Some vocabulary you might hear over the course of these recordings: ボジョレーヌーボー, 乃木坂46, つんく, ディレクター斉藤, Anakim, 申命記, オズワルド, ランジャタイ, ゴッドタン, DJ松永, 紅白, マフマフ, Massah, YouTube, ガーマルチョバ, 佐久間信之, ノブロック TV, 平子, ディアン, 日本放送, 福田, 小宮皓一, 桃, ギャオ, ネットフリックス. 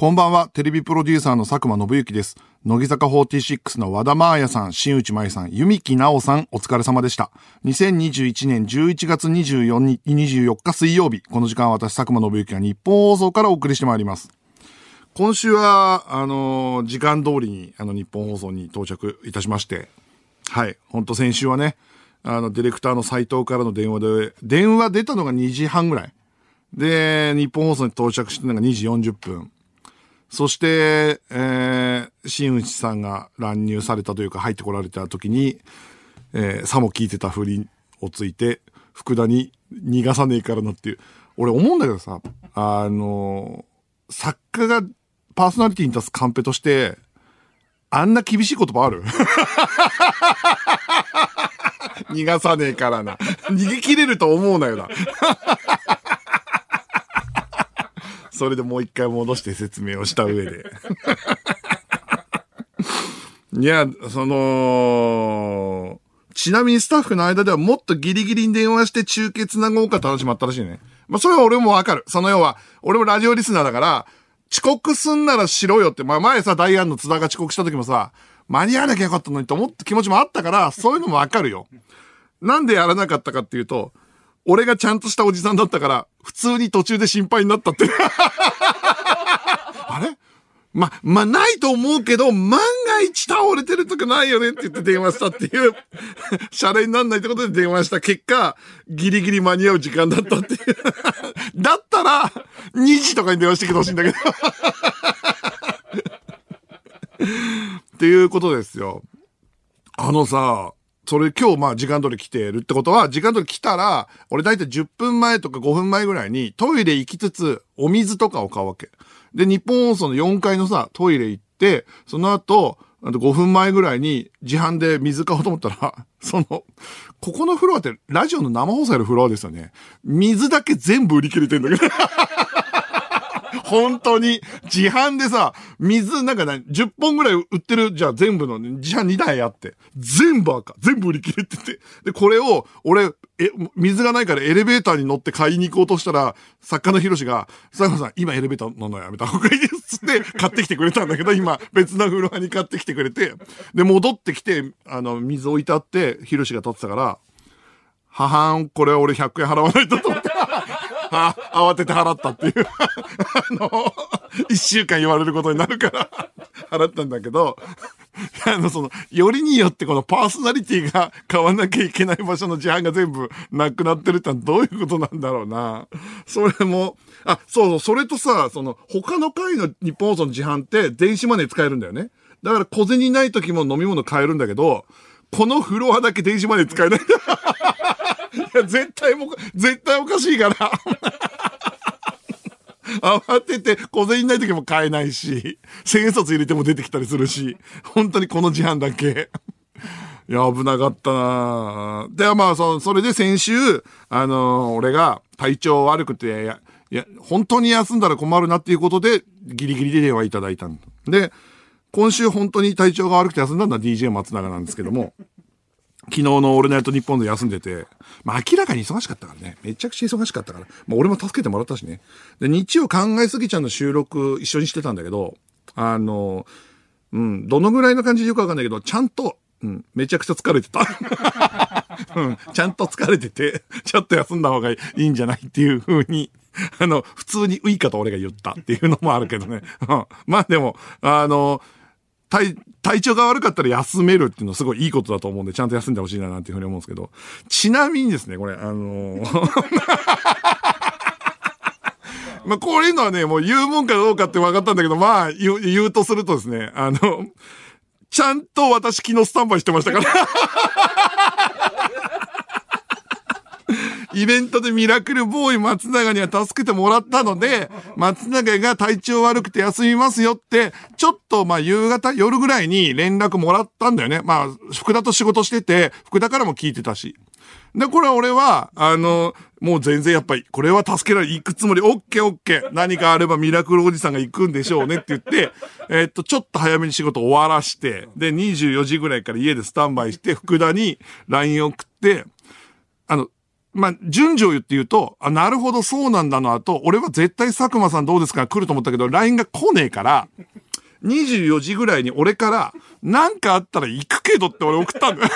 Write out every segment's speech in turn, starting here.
こんばんは、テレビプロデューサーの佐久間信之です。乃木坂46の和田真彩さん、新内舞さん、弓木奈緒さん、お疲れ様でした。2021年11月24日水曜日、この時間は私、佐久間信之が日本放送からお送りしてまいります。今週は、時間通りに、日本放送に到着いたしまして、はい、ほんと先週はね、ディレクターの斉藤からの電話で、電話出たのが2時半ぐらい。で、日本放送に到着してのが2時40分。そして、新内さんが乱入されたというか入ってこられた時に、さも聞いてたふりをついて、福田に逃がさねえからなっていう。俺思うんだけどさ、作家がパーソナリティに立つカンペとして、あんな厳しい言葉ある逃がさねえからな。逃げ切れると思うなよな。それでもう一回戻して説明をした上でいやちなみにスタッフの間ではもっとギリギリに電話して中継つなごうかって話もあったらしいね。まあそれは俺もわかる。その要は俺もラジオリスナーだから遅刻すんならしろよって、まあ、前さダイアンの津田が遅刻した時もさ間に合わなきゃよかったのにと思った気持ちもあったからそういうのもわかるよ。なんでやらなかったかっていうと俺がちゃんとしたおじさんだったから、普通に途中で心配になったって。あれ？まあ、ないと思うけど、万が一倒れてるとかないよねって言って電話したっていう、シャレになんないってことで電話した結果、ギリギリ間に合う時間だったっていう。だったら、2時とかに電話してきてほしいんだけど。っていうことですよ。それ今日時間通り来てるってことは、時間通り来たら、俺だいたい10分前とか5分前ぐらいにトイレ行きつつ、お水とかを買うわけ。で、日本放送の4階のさ、トイレ行って、その後、あと5分前ぐらいに自販で水買おうと思ったら、ここのフロアってラジオの生放送やるフロアですよね。水だけ全部売り切れてんだけど。本当に、自販でさ、水、10本ぐらい売ってる、じゃあ全部の、ね、自販2台あって、全部赤、全部売り切れてて、で、これを、俺、水がないからエレベーターに乗って買いに行こうとしたら、作家のヒロシが、佐久間さん、今エレベーター乗るのやめた方がいいですって、買ってきてくれたんだけど、今、別なフロアに買ってきてくれて、で、戻ってきて、水置いてあって、ヒロシが立ってたから、ははん、これは俺100円払わないとと思って、慌てて払ったっていう一週間言われることになるから払ったんだけど、よりによってこのパーソナリティが買わなきゃいけない場所の自販が全部なくなってるってのはどういうことなんだろうな。それも、それとさ、他の回の日本放送の自販って電子マネー使えるんだよね。だから小銭ない時も飲み物買えるんだけど、このフロアだけ電子マネー使えない。いや、絶対おかしいから。慌てて、小銭ない時も買えないし、千円札入れても出てきたりするし、本当にこの自販だけ。いや、危なかったなぁ。で、それで先週、俺が体調悪くて、本当に休んだら困るなっていうことで、ギリギリで電話いただいたんで、今週本当に体調が悪くて休んだのは DJ 松永なんですけども、昨日のオールナイトニッポンで休んでて、明らかに忙しかったからね。めちゃくちゃ忙しかったから。俺も助けてもらったしね。で、日曜考えすぎちゃんの収録一緒にしてたんだけど、どのぐらいの感じでよくわかんないけど、ちゃんと、めちゃくちゃ疲れてた。ちゃんと疲れてて、ちょっと休んだ方がいいんじゃないっていう風に、普通にウイカと俺が言ったっていうのもあるけどね。でも、体調が悪かったら休めるっていうのはすごいいいことだと思うんで、ちゃんと休んでほしいななんていうふうに思うんですけど。ちなみにですね、これ、こういうのはね、もう言うもんかどうかって分かったんだけど、言うとするとですね、ちゃんと私昨日スタンバイしてましたから。イベントでミラクルボーイ松永には助けてもらったので、松永が体調悪くて休みますよって、ちょっと夕方、夜ぐらいに連絡もらったんだよね。福田と仕事してて、福田からも聞いてたし。で、これは俺は、もう全然やっぱり、これは助けられ、行くつもり、オッケー。何かあればミラクルおじさんが行くんでしょうねって言って、ちょっと早めに仕事終わらして、で、24時ぐらいから家でスタンバイして、福田に LINE 送って、まあ、順序を言って言うと、あ、なるほど、そうなんだの後、俺は絶対佐久間さんどうですか来ると思ったけど、LINE が来ねえから、24時ぐらいに俺から、なんかあったら行くけどって俺送ったんだよ。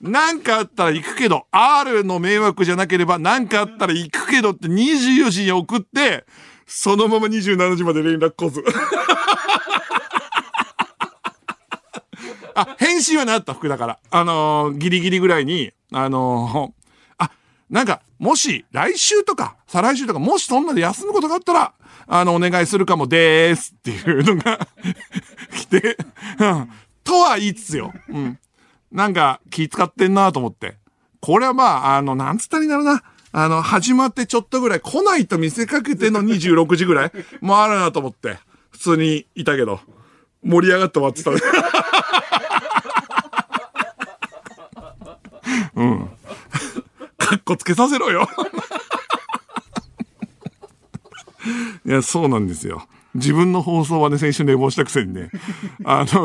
なんかあったら行くけど、R の迷惑じゃなければ、なんかあったら行くけどって24時に送って、そのまま27時まで連絡来ず。あ、返信はなった、服だから。ギリギリぐらいに、なんか、もし、来週とか、再来週とか、もしそんなで休むことがあったら、お願いするかもでーすっていうのが、来て、うん、とは言いつつよ。うん。なんか、気使ってんなと思って。これはまあ、なんつったりなるな。始まってちょっとぐらい来ないと見せかけての26時ぐらいもあるなと思って、普通にいたけど、盛り上がって終わってた。うん。かっこつけさせろよ。いや、そうなんですよ。自分の放送はね、先週寝坊したくせにね、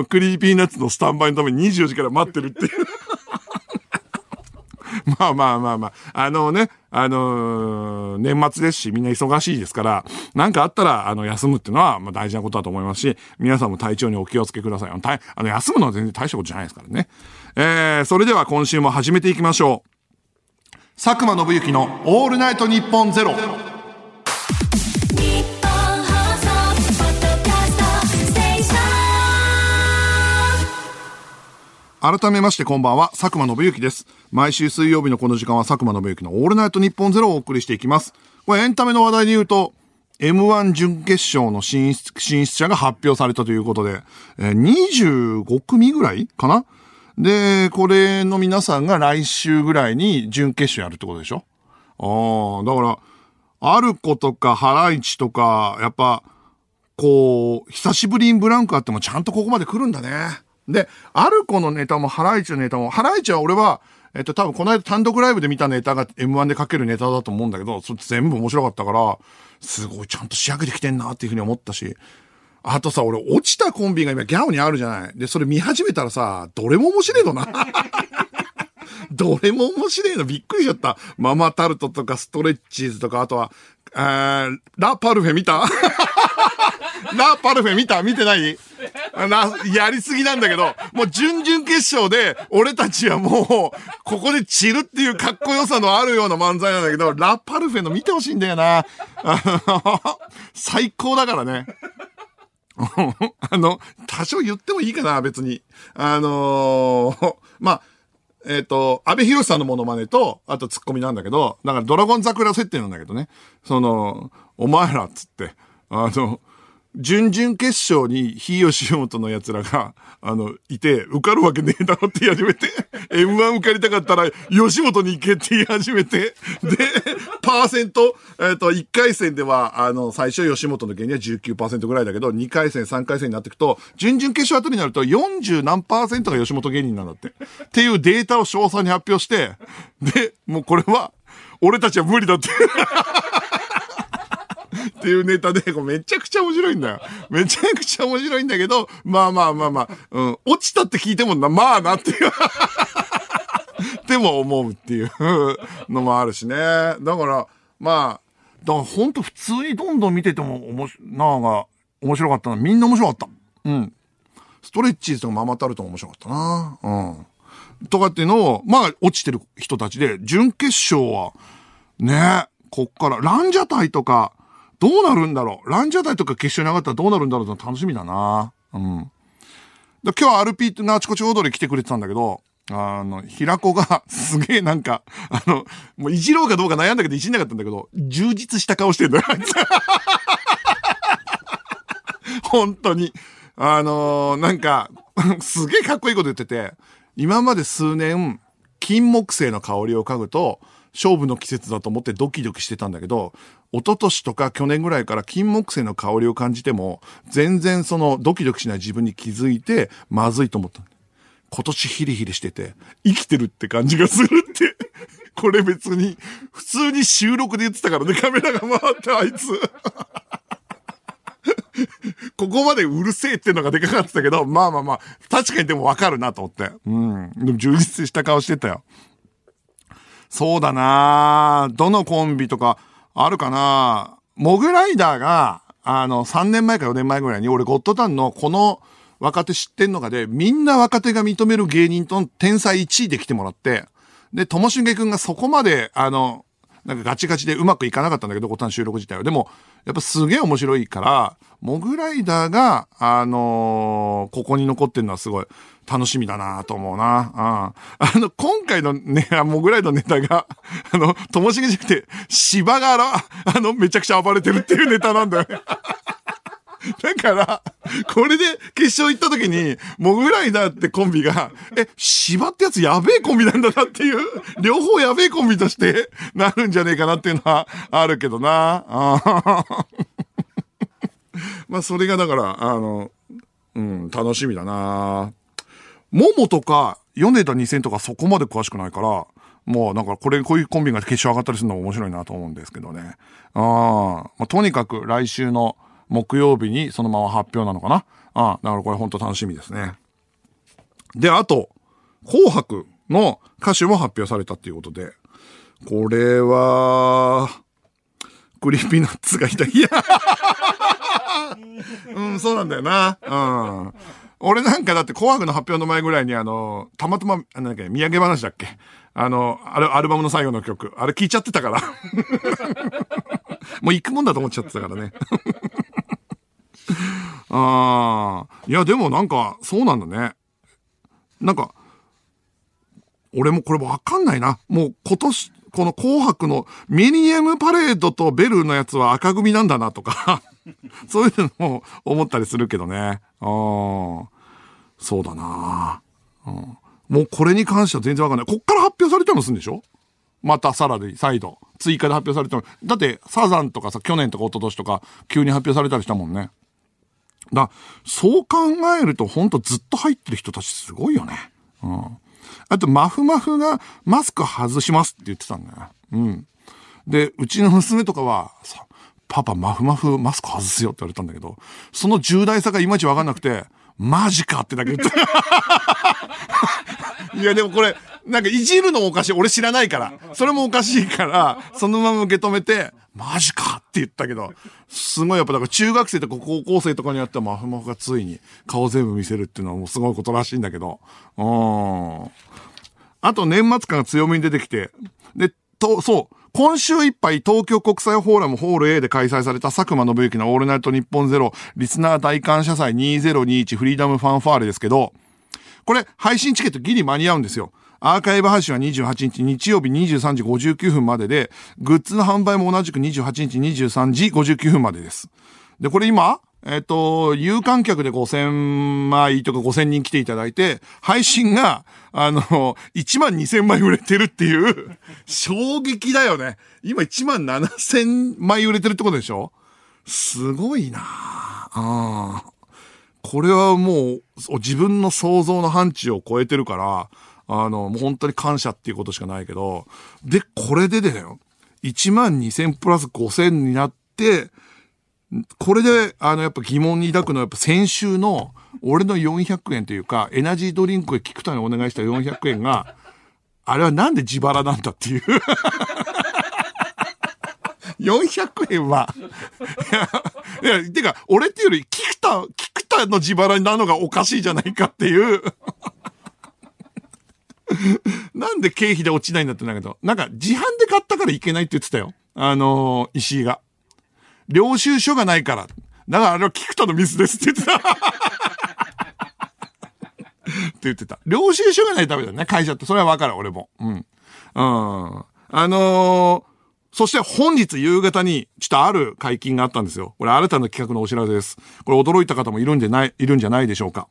クリーピーナッツのスタンバイのために24時から待ってるっていう。まあまあまあまあ。年末ですし、みんな忙しいですから、なんかあったら、休むっていうのは、まあ大事なことだと思いますし、皆さんも体調にお気をつけください。休むのは全然大したことじゃないですからね。それでは今週も始めていきましょう。佐久間宣行のオールナイトニッポンゼロ。改めましてこんばんは、佐久間宣行です。毎週水曜日のこの時間は佐久間宣行のオールナイトニッポンゼロをお送りしていきます。これエンタメの話題で言うと、M1 準決勝の進出者が発表されたということで、25組ぐらいかな。で、これの皆さんが来週ぐらいに準決勝やるってことでしょ。だから、アルコとかハライチとか、やっぱ、こう、久しぶりにブランクあってもちゃんとここまで来るんだね。で、アルコのネタもハライチのネタも、ハライチは俺は、多分この間単独ライブで見たネタが M1 でかけるネタだと思うんだけど、それ全部面白かったから、すごいちゃんと仕上げてきてんなっていうふうに思ったし、あとさ、俺、落ちたコンビが今、ギャオにあるじゃない。で、それ見始めたらさ、どれも面白いのな。どれも面白いの。びっくりしちゃった。ママタルトとか、ストレッチーズとか、あとは、ラ・パルフェ見たラ・パルフェ見た見てないやりすぎなんだけど、もう準々決勝で、俺たちはもう、ここで散るっていうかっこよさのあるような漫才なんだけど、ラ・パルフェの見てほしいんだよな。最高だからね。多少言ってもいいかな、別に。まあ、安倍博さんのモノマネと、あとツッコミなんだけど、だからドラゴン桜設定なんだけどね。お前らっつって、準々決勝に日吉本の奴らが、いて、受かるわけねえだろって言い始めて、M1 受かりたかったら、吉本に行けって言い始めて、で、パーセント、1回戦では、最初吉本の芸人は 19% ぐらいだけど、2回戦、3回戦になっていくと、準々決勝あたりになると40何%が吉本芸人なんだって。っていうデータを詳細に発表して、で、もうこれは、俺たちは無理だって。っていうネタで、めちゃくちゃ面白いんだよ。めちゃくちゃ面白いんだけど、まあまあまあまあ、うん、落ちたって聞いてもな、まあなっていう。でも思うっていうのもあるしね。だから、まあ、だからほんと普通にどんどん見てても、面白かったな。みんな面白かった。うん。ストレッチーズとかママタルトも面白かったな。うん。とかっていうのを、まあ、落ちてる人たちで、準決勝は、ね、こっから、ランジャタイとか、どうなるんだろう。ランジャタイとか決勝に上がったらどうなるんだろうって楽しみだな。うん。今日は RP ってあちこち踊り来てくれてたんだけど、平子がすげえなんか、もういじろうかどうか悩んだけどいじんなかったんだけど、充実した顔してんだよ。本当に。なんか、すげえかっこいいこと言ってて、今まで数年、金木犀の香りを嗅ぐと、勝負の季節だと思ってドキドキしてたんだけど、一昨年とか去年ぐらいから金木犀の香りを感じても、全然ドキドキしない自分に気づいて、まずいと思った。今年ヒリヒリしてて、生きてるって感じがするって。これ別に、普通に収録で言ってたからね、カメラが回ってあいつ。ここまでうるせえってのがでかかってたけど、まあまあまあ、確かにでもわかるなと思って。うん。でも充実した顔してたよ。そうだなぁ。どのコンビとかあるかなぁ。モグライダーが、3年前か4年前ぐらいに、俺ゴッドタンのこの若手知ってんのかで、みんな若手が認める芸人との天才1位で来てもらって、で、ともしげくんがそこまで、なんかガチガチでうまくいかなかったんだけど、ゴッドタン収録自体は。でも、やっぱすげえ面白いから、モグライダーが、ここに残ってるのはすごい楽しみだなと思うな。うん、今回のね、モグライダーのネタが、ともしげじゃなくて、芝がめちゃくちゃ暴れてるっていうネタなんだよね。だから、これで決勝行った時に、モグライダーってコンビが、芝ってやつやべえコンビなんだなっていう、両方やべえコンビとしてなるんじゃねえかなっていうのはあるけどな。まあ、それがだから、うん、楽しみだな。桃とか、米田2000とかそこまで詳しくないから、もうなんかこういうコンビが決勝上がったりするのも面白いなと思うんですけどね。まあ、とにかく来週の、木曜日にそのまま発表なのかな。ああ、だからこれほんと楽しみですね。で、あと、紅白の歌手も発表されたっていうことで、これは、クリーピーナッツがいた。いや、うん、そうなんだよな。うん。俺なんかだって紅白の発表の前ぐらいにたまたま、なんだっけ、土産話だっけ。アルバムの最後の曲、あれ聴いちゃってたから。もう行くもんだと思っちゃってたからね。ああ。いや、でもなんか、そうなんだね。なんか、俺もこれわかんないな。もう今年、この紅白のミニエムパレードとベルのやつは赤組なんだなとか、そういうのを思ったりするけどね。ああ。そうだな、うん。もうこれに関しては全然わかんない。こっから発表されてもするんでしょ？またさらに再度追加で発表されても、だってサザンとかさ、去年とか一昨年とか急に発表されたりしたもんね。そう考えるとほんとずっと入ってる人たちすごいよね。うん。あとマフマフがマスク外しますって言ってたんだよ。うん。で、うちの娘とかはさ、パパマフマフマスク外すよって言われたんだけど、その重大さがいまいちわかんなくて、マジかってだけ言った。いやでもこれ、なんかいじるのもおかしい。俺知らないから。それもおかしいから、そのまま受け止めて、マジかって言ったけど、すごいやっぱだから中学生とか高校生とかにあったマフマフがついに顔全部見せるっていうのはもうすごいことらしいんだけど。あと年末感が強めに出てきて、で、そう。今週いっぱい東京国際フォーラムホール A で開催された佐久間宣行のオールナイトニッポンゼロリスナー大感謝祭2021フリーダムファンファーレですけど、これ配信チケットギリ間に合うんですよ。アーカイブ配信は28日日曜日23時59分までで、グッズの販売も同じく28日23時59分までです。で、これ今、有観客で5000枚とか5000人来ていただいて、配信が、12000枚売れてるっていう、衝撃だよね。今17000枚売れてるってことでしょ？すごいなぁ。ああ。これはもう、自分の想像の範疇を超えてるから、もう本当に感謝っていうことしかないけど、で、これでだよ。12000プラス5000になって、これで、やっぱ疑問に抱くのは、やっぱ先週の、俺の400円というか、エナジードリンクへ菊田にお願いした400円が、あれはなんで自腹なんだっていう。400円は、いや、てか、俺っていうより、菊田の自腹なのがおかしいじゃないかっていう。なんで経費で落ちないんだってなんだけど、なんか自販で買ったからいけないって言ってたよ。石井が。領収書がないから。だからあれは菊田のミスですって言ってた。って言ってた。領収書がないためだね、会社って。それはわかる、俺も。うん。うん。そして本日夕方に、ちょっとある解禁があったんですよ。これ新たな企画のお知らせです。これ驚いた方もいるんじゃないでしょうか。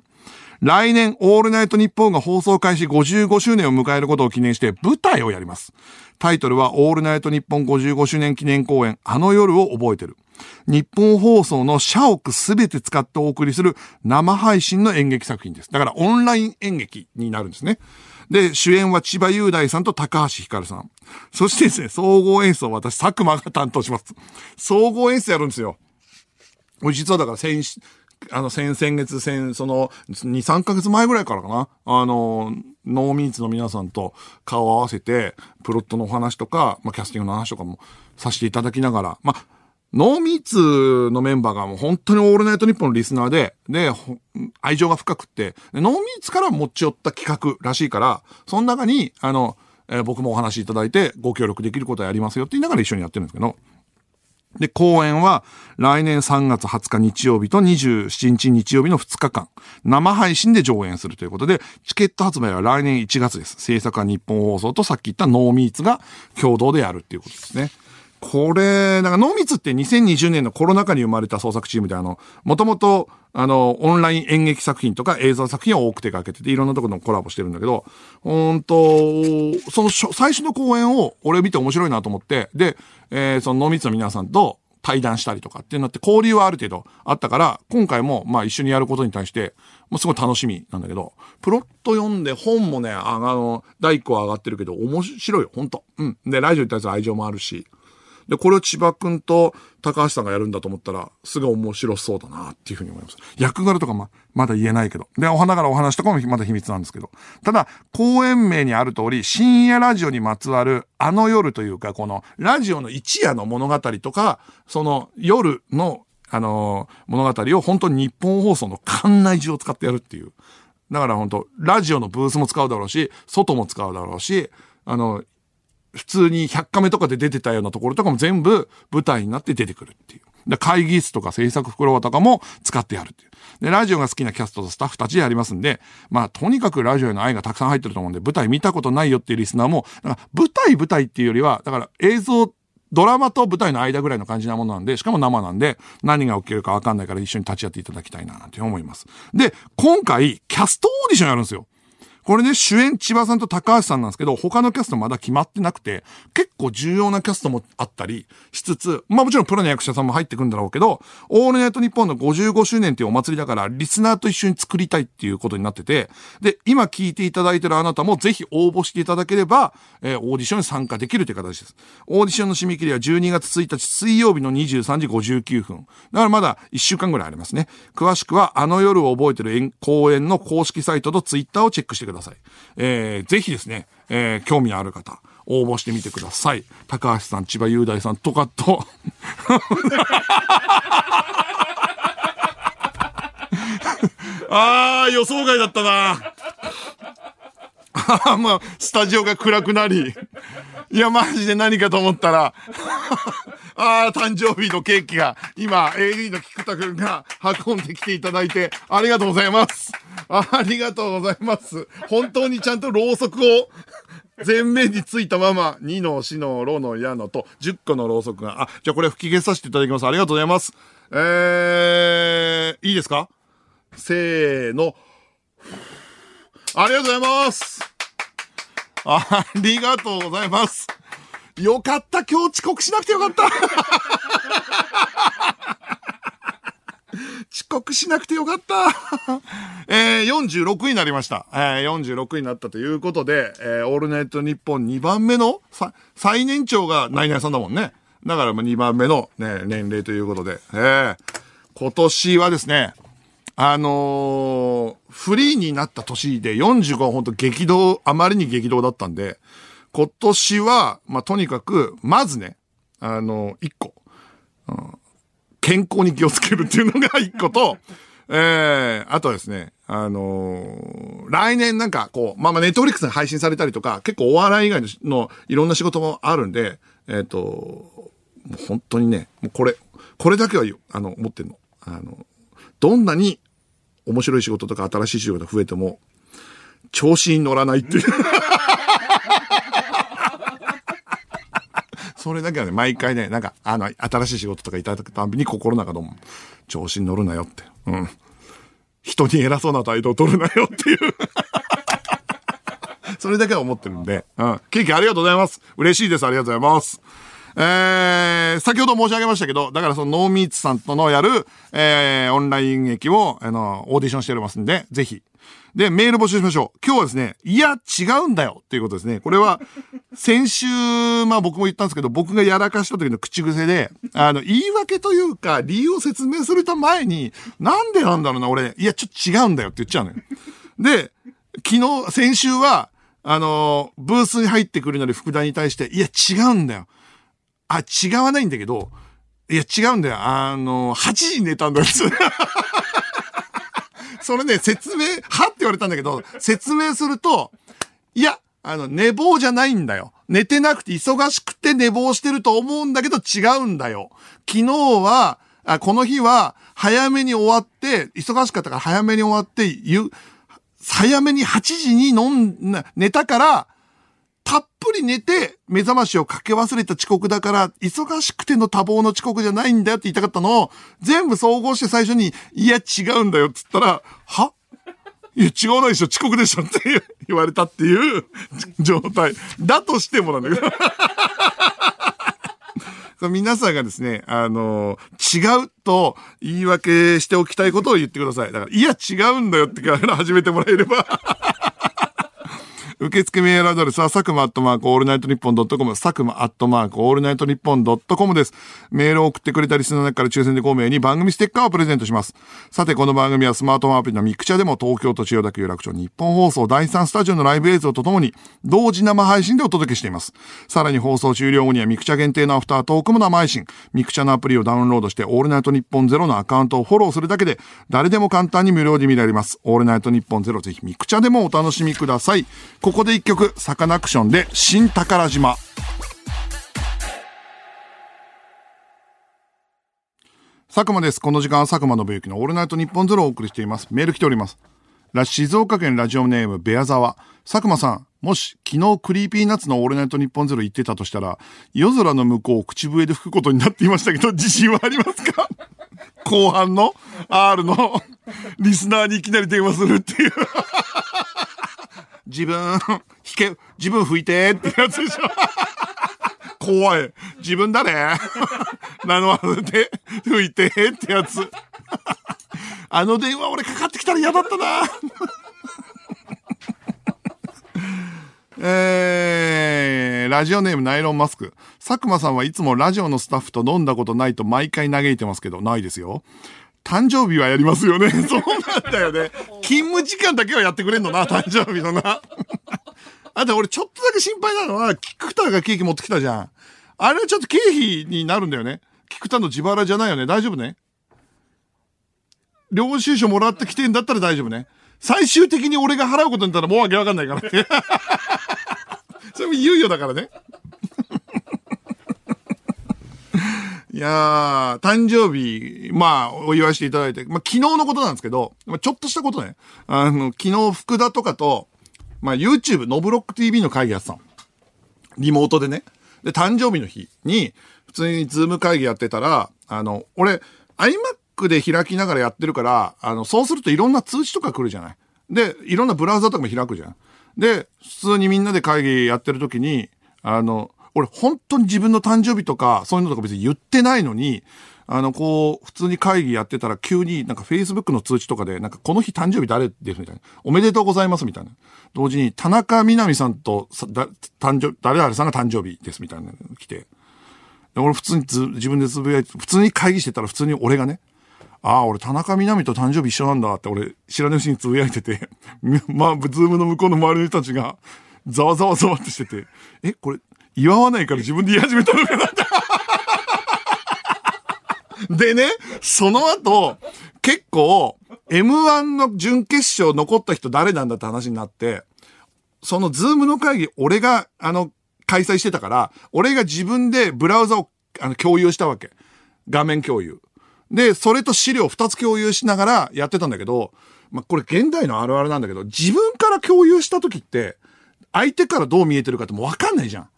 来年、オールナイトニッポンが放送開始55周年を迎えることを記念して舞台をやります。タイトルは、オールナイトニッポン55周年記念公演、あの夜を覚えてる。日本放送の社屋すべて使ってお送りする生配信の演劇作品です。だからオンライン演劇になるんですね。で、主演は千葉雄大さんと高橋ひかるさん。そしてですね、総合演出を私、佐久間が担当します。総合演出やるんですよ。実はだから先週、先月、2、3ヶ月前ぐらいからかな。ノーミーツの皆さんと顔を合わせて、プロットのお話とか、まあ、キャスティングの話とかもさせていただきながら、まあ、ノーミーツのメンバーがもう本当にオールナイトニッポンのリスナーで、愛情が深くって、ノーミーツから持ち寄った企画らしいから、その中に、僕もお話いただいて、ご協力できることはやりますよって言いながら一緒にやってるんですけど、で、公演は来年3月20日日曜日と27日日曜日の2日間、生配信で上演するということで、チケット発売は来年1月です。制作は日本放送とさっき言ったノーミーツが共同でやるっていうことですね。これ、なんかノーミーツって2020年のコロナ禍に生まれた創作チームで、もともと、オンライン演劇作品とか映像作品を多く手掛けてて、いろんなところのコラボしてるんだけど、その最初の公演を俺見て面白いなと思って、で、そのノーミーツの皆さんと対談したりとかっていうのって交流はある程度あったから、今回もまあ一緒にやることに対して、もうすごい楽しみなんだけど、プロット読んで本もね、第1個は上がってるけど、面白いよ、ほんと。うん。で、ラジオに対する愛情もあるし、で、これを千葉くんと高橋さんがやるんだと思ったら、すごい面白そうだなっていうふうに思います。役柄とかまだ言えないけど。で、お花からお話とかもまだ秘密なんですけど。ただ、公演名にある通り、深夜ラジオにまつわるあの夜というか、このラジオの一夜の物語とか、その夜の、物語を本当に日本放送の館内中を使ってやるっていう。だから本当、ラジオのブースも使うだろうし、外も使うだろうし、普通に100カメとかで出てたようなところとかも全部舞台になって出てくるっていう。で、会議室とか制作フロアとかも使ってやるっていう。で、ラジオが好きなキャストとスタッフたちでやりますんで、まあ、とにかくラジオへの愛がたくさん入ってると思うんで、舞台見たことないよっていうリスナーも、だから舞台っていうよりは、だから映像、ドラマと舞台の間ぐらいの感じなものなんで、しかも生なんで、何が起きるかわかんないから一緒に立ち会っていただきたいな、なんて思います。で、今回、キャストオーディションやるんですよ。これね、主演千葉さんと高橋さんなんですけど、他のキャストまだ決まってなくて、結構重要なキャストもあったりしつつ、まあもちろんプロの役者さんも入ってくんだろうけど、オールナイトニッポンの55周年っていうお祭りだから、リスナーと一緒に作りたいっていうことになってて、で、今聞いていただいてるあなたもぜひ応募していただければ、オーディションに参加できるという形です。オーディションの締め切りは12月1日水曜日の23時59分。だからまだ1週間ぐらいありますね。詳しくは、あの夜を覚えてる公演の公式サイトとツイッターをチェックしてください。ぜひですね、興味のある方応募してみてください。高橋さん、千葉雄大さんとかと予想外だったな。まあスタジオが暗くなり、いやマジで何かと思ったら誕生日のケーキが今 AD の菊田くんが運んできていただいてありがとうございます。ありがとうございます。本当にちゃんとろうそくを前面についたまま、2の、4の、ろの、やのと、10個のろうそくが、じゃあこれ吹き消させていただきます。ありがとうございます。いいですか？せーの。ありがとうございます。ありがとうございます。よかった。今日遅刻しなくてよかった。遅刻しなくてよかった、46位になりました、46位になったということで、オールナイトニッポン2番目の最年長がナイナイさんだもんね。だから2番目の、ね、年齢ということで、今年はですね、フリーになった年で45は本当あまりに激動だったんで、今年は、まあ、とにかく、まずね、1個、健康に気をつけるっていうのが一個と、あとはですね、来年なんかこう、まあ、ネットフリックスに配信されたりとか、結構お笑い以外のいろんな仕事もあるんで、もう本当にね、もうこれだけは思ってんの。どんなに面白い仕事とか新しい仕事が増えても、調子に乗らないっていう。それだけはね、毎回ね、なんか、新しい仕事とかいただくたびに心の中でも、調子に乗るなよって。うん。人に偉そうな態度を取るなよっていう。それだけは思ってるんで。うん。ケーキありがとうございます。嬉しいです。ありがとうございます。先ほど申し上げましたけど、だからそのノーミーツさんとのやる、オンライン劇を、オーディションしておりますんで、ぜひ、で、メール募集しましょう。今日はですね、いや、違うんだよっていうことですね。これは、先週、僕も言ったんですけど、僕がやらかした時の口癖で、言い訳というか、理由を説明すると前に、なんでなんだろうな、俺、いや、ちょっと違うんだよって言っちゃうのよ。で、先週は、ブースに入ってくるので福田に対して、いや、違うんだよ。あ、違わないんだけど、いや、違うんだよ。8時に寝たんだよ。それね、説明、はって言われたんだけど、説明すると、いや、寝坊じゃないんだよ。寝てなくて忙しくて寝坊してると思うんだけど違うんだよ。昨日は、この日は早めに終わって、忙しかったから早めに終わって、早めに8時に寝たから、たっぷり寝て目覚ましをかけ忘れた遅刻だから忙しくての多忙の遅刻じゃないんだよって言いたかったのを全部総合して最初にいや違うんだよって言ったらいや違わないでしょ遅刻でしょって言われたっていう状態だとしてもなんだけど皆さんがですね違うと言い訳しておきたいことを言ってください。だからいや違うんだよってから始めてもらえれば受付メールアドレスは、sakuma@allnightnippon.com、sakuma@allnightnippon.com です。メールを送ってくれたリスナーの中から抽選で5名に番組ステッカーをプレゼントします。さて、この番組はスマートフォンアプリのミクチャでも東京都千代田区有楽町日本放送第3スタジオのライブ映像とともに、同時生配信でお届けしています。さらに放送終了後にはミクチャ限定のアフタートークも生配信。ミクチャのアプリをダウンロードして、オールナイトニッポンゼロのアカウントをフォローするだけで、誰でも簡単に無料で見られます。オールナイトニッポンゼロ、ぜひミクチャでもお楽しみください。ここで一曲、サカナクションで新宝島。佐久間です。この時間は佐久間信之のオールナイトニッポンゼロをお送りしています。メール来ております。静岡県ラジオネームベアザワ。佐久間さん、もし昨日クリーピーナッツのオールナイトニッポンゼロ行ってたとしたら、夜空の向こうを口笛で吹くことになっていましたけど、自信はありますか？後半の R のリスナーにいきなり電話するっていう自分吹いてってやつでしょ。怖い。自分だね。名のあれで吹いてってやつ。あの電話俺かかってきたら嫌だったな。ラジオネームナイロンマスク。佐久間さんはいつもラジオのスタッフと飲んだことないと毎回嘆いてますけど、ないですよ。誕生日はやりますよね。そうなんだよね。勤務時間だけはやってくれんのな、誕生日のな。あと俺ちょっとだけ心配なのは、菊田がケーキ持ってきたじゃん。あれはちょっと経費になるんだよね。菊田の自腹じゃないよね。大丈夫ね。領収書もらってきてんだったら大丈夫ね。最終的に俺が払うことになったらもうわけわかんないからね。それも猶予だからね。いやー、誕生日、お祝いしていただいて、昨日のことなんですけど、ちょっとしたことね。昨日、福田とかと、YouTube、ノブロック TV の会議やってたの。リモートでね。で、誕生日の日に、普通にズーム会議やってたら、俺、iMac で開きながらやってるから、そうするといろんな通知とか来るじゃない。で、いろんなブラウザとかも開くじゃん。で、普通にみんなで会議やってる時に、俺本当に自分の誕生日とかそういうのとか別に言ってないのに、普通に会議やってたら急にFacebook の通知とかでこの日誕生日誰ですみたいな。おめでとうございますみたいな。同時に田中みなみさんと誰々さんが誕生日ですみたいなのが来て。で、俺普通に自分でつぶやいて、普通に会議してたら普通に俺がね、俺田中みなみと誕生日一緒なんだって俺知らないうちにつぶやいてて、ズームの向こうの周りの人たちがざわざわざわってしてて、これ、祝わないから自分で言い始めたのかなって。でね、その後、結構、M1 の準決勝残った人誰なんだって話になって、そのズームの会議、俺が、開催してたから、俺が自分でブラウザを、共有したわけ。画面共有。で、それと資料2つ共有しながらやってたんだけど、これ現代のあるあるなんだけど、自分から共有した時って、相手からどう見えてるかってもうわかんないじゃん。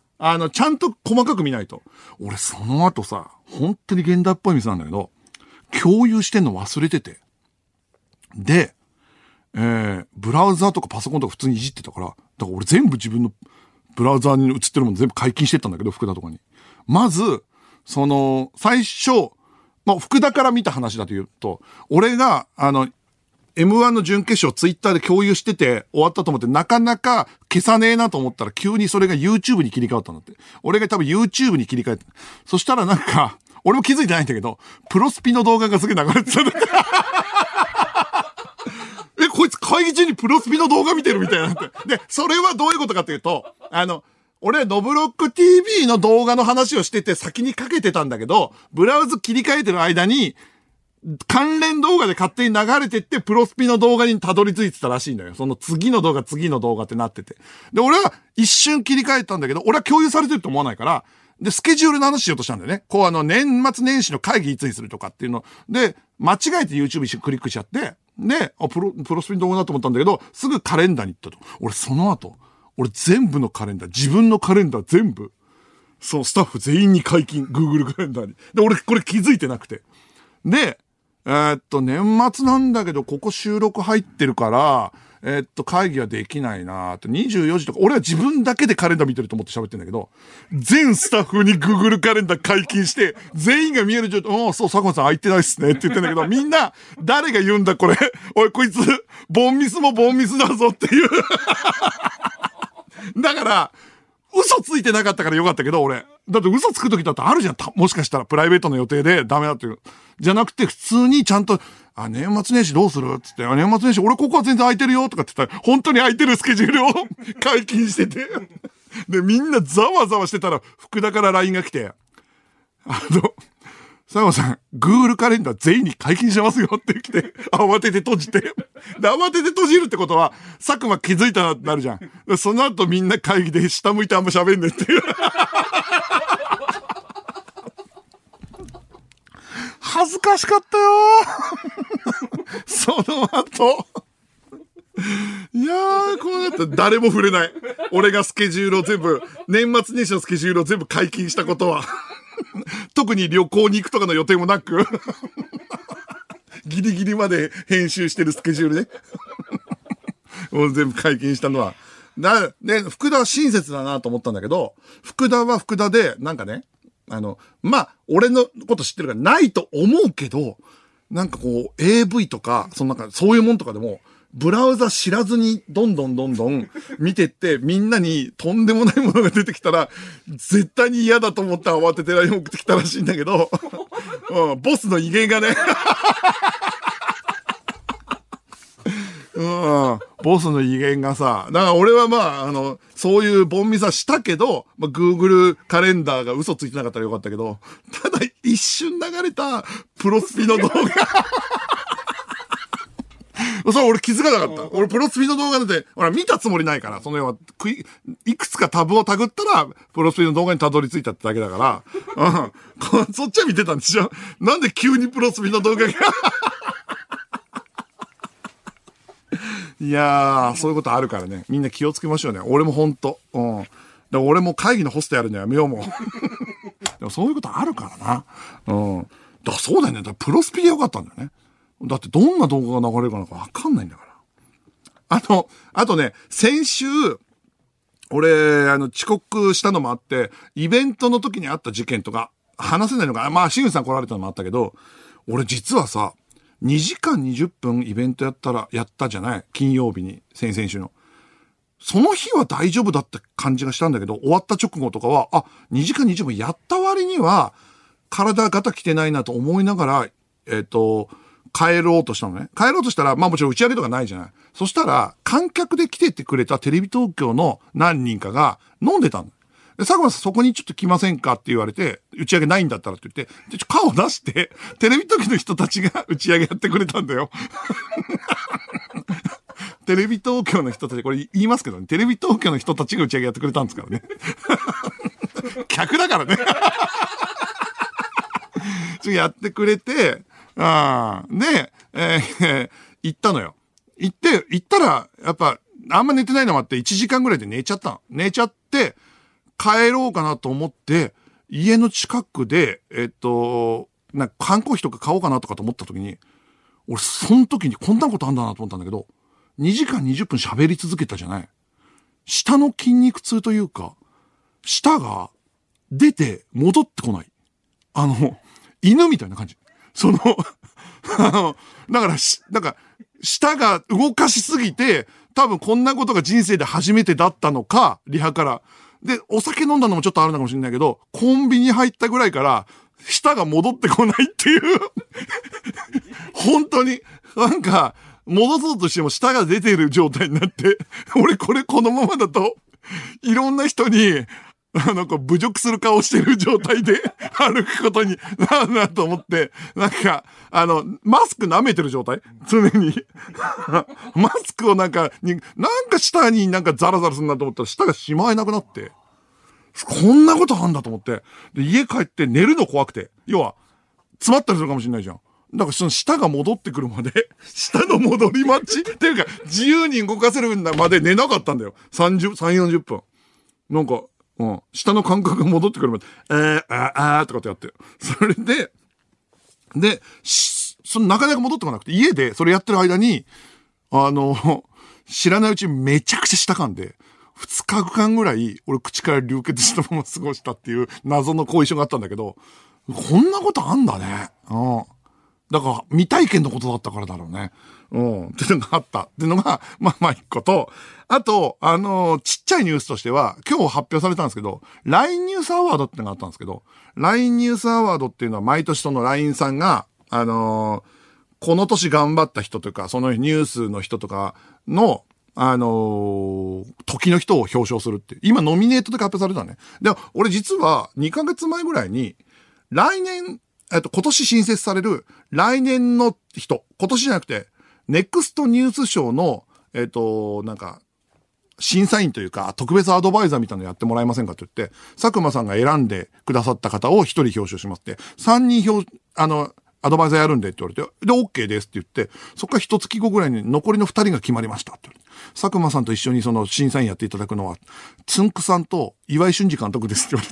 ちゃんと細かく見ないと。俺、その後さ、本当に現代っぽいミスなんだけど、共有してんの忘れてて。で、ブラウザーとかパソコンとか普通にいじってたから、だから俺全部自分のブラウザーに映ってるもの全部解禁してったんだけど、福田とかに。まず、最初、福田から見た話だと言うと、俺が、M1 の準決勝ツイッターで共有してて終わったと思ってなかなか消さねえなと思ったら急にそれが YouTube に切り替わったんだって。俺が多分 YouTube に切り替えた。そしたらなんか、俺も気づいてないんだけど、プロスピの動画がすげえ流れてたんだって。え、こいつ会議中にプロスピの動画見てるみたいなって。で、それはどういうことかというと、俺、ノブロック TV の動画の話をしてて先にかけてたんだけど、ブラウズ切り替えてる間に、関連動画で勝手に流れてって、プロスピの動画にたどり着いてたらしいんだよ。その次の動画ってなってて。で、俺は一瞬切り替えたんだけど、俺は共有されてると思わないから、で、スケジュールの話しようとしたんだよね。こう年末年始の会議いつにするとかっていうの。で、間違えて YouTube にクリックしちゃって、で、プロスピの動画だと思ったんだけど、すぐカレンダーに行ったと。俺、その後、全部のカレンダー、自分のカレンダー全部、そう、スタッフ全員に解禁、Google カレンダーに。で、俺、これ気づいてなくて。で、年末なんだけど、ここ収録入ってるから、会議はできないなーって、24時とか、俺は自分だけでカレンダー見てると思って喋ってんだけど、全スタッフに Google カレンダー解禁して、全員が見える状態、そう、佐久間さん空いてないっすねって言ってんだけど、みんな、誰が言うんだこれ。おい、こいつ、ボンミスもボンミスだぞっていう。だから、嘘ついてなかったからよかったけど、俺。だって嘘つくときだってあるじゃん。もしかしたらプライベートの予定でダメだっていう。じゃなくて普通にちゃんと、年末年始どうするっつって、年末年始俺ここは全然空いてるよとかって言ったら、本当に空いてるスケジュールを解禁してて。で、みんなざわざわしてたら、福田から LINE が来て、佐久間さん、Google カレンダー全員に解禁してますよって来て、慌てて閉じて。で、慌てて閉じるってことは、佐久間気づいたなってなるじゃん。その後みんな会議で下向いてあんま喋んねんっていう。恥ずかしかったよー。その後。いやー、こうなった。誰も触れない。俺がスケジュールを全部、年末年始のスケジュールを全部解禁したことは。特に旅行に行くとかの予定もなく、ギリギリまで編集してるスケジュールね。もう全部解禁したのは。ね、福田は親切だなと思ったんだけど、福田は福田で、なんかね、まあ、俺のこと知ってるからないと思うけど、なんかこう、AV とか、そういうもんとかでも、ブラウザ知らずにどんどん見てってみんなにとんでもないものが出てきたら絶対に嫌だと思って慌ててLINE送ってきたらしいんだけど、うん、ボスの威厳がね、うん、ボスの威厳がさ、だから俺はまあそういうボンミスはしたけど、まあ、Google カレンダーが嘘ついてなかったらよかったけど、ただ一瞬流れたプロスピの動画そう、俺気づかなかった。俺プロスピの動画で、俺見たつもりないから、その要は、いくつかタブをたぐったら、プロスピの動画にたどり着いたってだけだから、うん。そっちは見てたんでしょ？なんで急にプロスピの動画が。いやー、そういうことあるからね。みんな気をつけましょうね。俺もほんと。うん。でも俺も会議のホストやるのやめようもん。でもそういうことあるからな。うん。だそうだよね。だプロスピでよかったんだよね。だってどんな動画が流れるかなんかわかんないんだから。あとね、先週、俺、遅刻したのもあって、イベントの時にあった事件とか、話せないのが、まあ、新内さん来られたのもあったけど、俺実はさ、2時間20分イベントやったじゃない？金曜日に、先々週の。その日は大丈夫だった感じがしたんだけど、終わった直後とかは、あ、2時間20分やった割には、体がたきてないなと思いながら、帰ろうとしたのね。帰ろうとしたら、まあもちろん打ち上げとかないじゃない。そしたら、観客で来てってくれたテレビ東京の何人かが飲んでたの。で、佐久間さんそこにちょっと来ませんかって言われて、打ち上げないんだったらって言って、で、顔出して、テレビ東京の人たちが打ち上げやってくれたんだよ。テレビ東京の人たち、これ言いますけどね。テレビ東京の人たちが打ち上げやってくれたんですからね。客だからね。やってくれて、ああ、で、行ったのよ。行ったら、やっぱ、あんま寝てないのもあって、1時間ぐらいで寝ちゃったの。寝ちゃって、帰ろうかなと思って、家の近くで、なんか缶コーヒーとか買おうかなとかと思った時に、俺、その時にこんなことあんだなと思ったんだけど、2時間20分喋り続けたじゃない。舌の筋肉痛というか、舌が出て戻ってこない。犬みたいな感じ。だから、なんか、舌が動かしすぎて、多分こんなことが人生で初めてだったのか、リハから。で、お酒飲んだのもちょっとあるのかもしれないけど、コンビニ入ったぐらいから、舌が戻ってこないっていう。本当に。なんか、戻そうとしても舌が出てる状態になって、俺これこのままだと、いろんな人に、なんか侮辱する顔してる状態で歩くことになるなと思って、なんか、マスク舐めてる状態常に。マスクをなんか舌になんかザラザラするなと思ったら舌がしまえなくなって、こんなことあんだと思って、で家帰って寝るの怖くて、要は、詰まったりするかもしれないじゃん。だからその舌が戻ってくるまで、舌の戻り待ちっていうか、自由に動かせるまで寝なかったんだよ。3、40分。なんか、うん。舌の感覚が戻ってくるまで、とかってやって。それで、なかなか戻ってこなくて、家でそれやってる間に、知らないうちめちゃくちゃ舌噛んで、2日間ぐらい、俺口から流血したまま過ごしたっていう謎の後遺症があったんだけど、こんなことあんだね。うん。だから、未体験のことだったからだろうね。うん。っていうのがあった。っていうのが、まあ、一個と。あと、ちっちゃいニュースとしては、今日発表されたんですけど、LINE ニュースアワードってのがあったんですけど、LINE ニュースアワードっていうのは、毎年その LINE さんが、この年頑張った人とか、そのニュースの人とかの、時の人を表彰するっていう。今、ノミネートで発表されたね。で、俺実は、2ヶ月前ぐらいに、来年、今年新設される来年の人、今年じゃなくて、ネクストニュース賞の、審査員というか、特別アドバイザーみたいなのやってもらえませんかと言って、佐久間さんが選んでくださった方を1人表彰しますって、3人アドバイザーやるんでって言われて、で、OK ですって言って、そこから1月後ぐらいに残りの2人が決まりましたって言われて、佐久間さんと一緒にその審査員やっていただくのは、つんくさんと岩井俊二監督ですって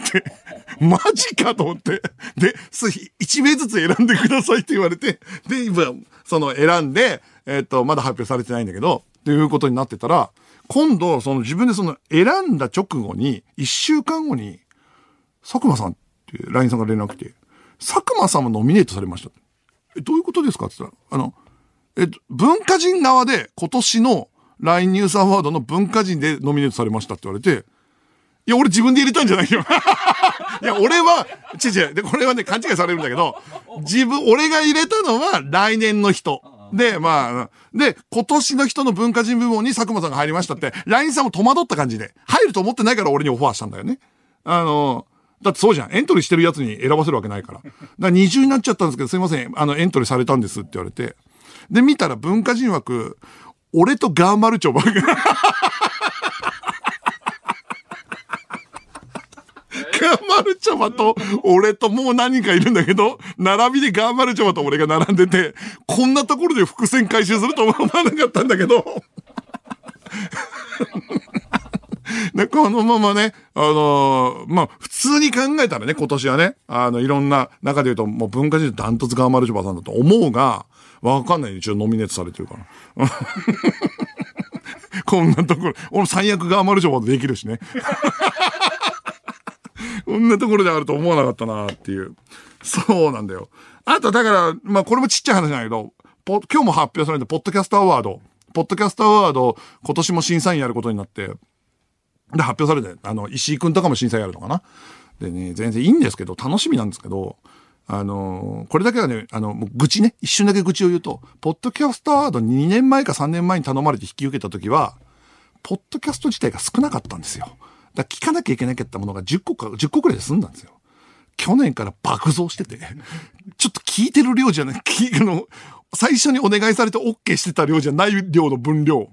言われて、マジかと思って、で、1名ずつ選んでくださいって言われて、で、今、その選んで、まだ発表されてないんだけど、ということになってたら、今度、その自分でその選んだ直後に、1週間後に、佐久間さんって、LINE さんが連絡来て、佐久間さんもノミネートされました。どういうことですかって言ったら、文化人側で今年の LINE ニュースアワードの文化人でノミネートされましたって言われて、いや、俺自分で入れたんじゃないよ。いや、俺は、で、これはね、勘違いされるんだけど、俺が入れたのは来年の人。で、まあ、で、今年の人の文化人部門に佐久間さんが入りましたって、LINE さんも戸惑った感じで、入ると思ってないから俺にオファーしたんだよね。だってそうじゃん。エントリーしてるやつに選ばせるわけないから。だから二重になっちゃったんですけど、すいません。エントリーされたんですって言われて。で、見たら文化人枠、俺とガーマルチョバが。ガーマルチョバと俺ともう何人かいるんだけど、並びでガーマルチョバと俺が並んでて、こんなところで伏線回収すると思わなかったんだけど。で、このままね、普通に考えたらね、今年はね、いろんな中で言うと、もう文化人ダントツガーマルチョバさんだと思うが、わかんないで一応ノミネートされてるから。こんなところ、俺最悪ガーマルチョバできるしね。こんなところであると思わなかったなっていう。そうなんだよ。あと、だから、まあ、これもちっちゃい話なんだけど、今日も発表されたポッドキャストアワード。ポッドキャストアワード、今年も審査員やることになって、で、発表されて、石井くんとかも審査やるのかな。でね、全然いいんですけど、楽しみなんですけど、これだけはね、もう愚痴ね、一瞬だけ愚痴を言うと、ポッドキャストアワード2年前か3年前に頼まれて引き受けた時は、ポッドキャスト自体が少なかったんですよ。だから聞かなきゃいけなかったものが10個くらいで済んだんですよ。去年から爆増してて、ちょっと聞いてる量じゃない、最初にお願いされて OK してた量じゃない量の分量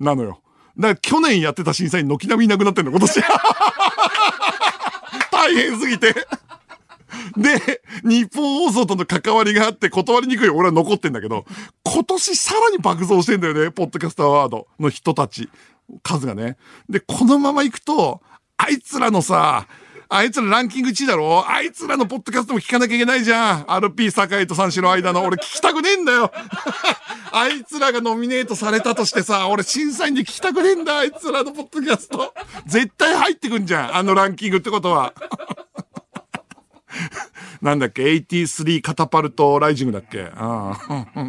なのよ。だから去年やってた審査員軒並みいなくなってんの今年。大変すぎて。で、日本放送との関わりがあって断りにくい俺は残ってんだけど、今年さらに爆増してんだよね、ポッドキャストアワードの人たち。数がね。で、このまま行くと、あいつらランキング1位だろ？あいつらのポッドキャストも聞かなきゃいけないじゃん。RP、酒井と三四の間の俺聞きたくねえんだよ。あいつらがノミネートされたとしてさ、俺審査員で聞きたくねえんだ、あいつらのポッドキャスト。絶対入ってくんじゃん、ランキングってことは。なんだっけ、83カタパルトライジングだっけ、うん、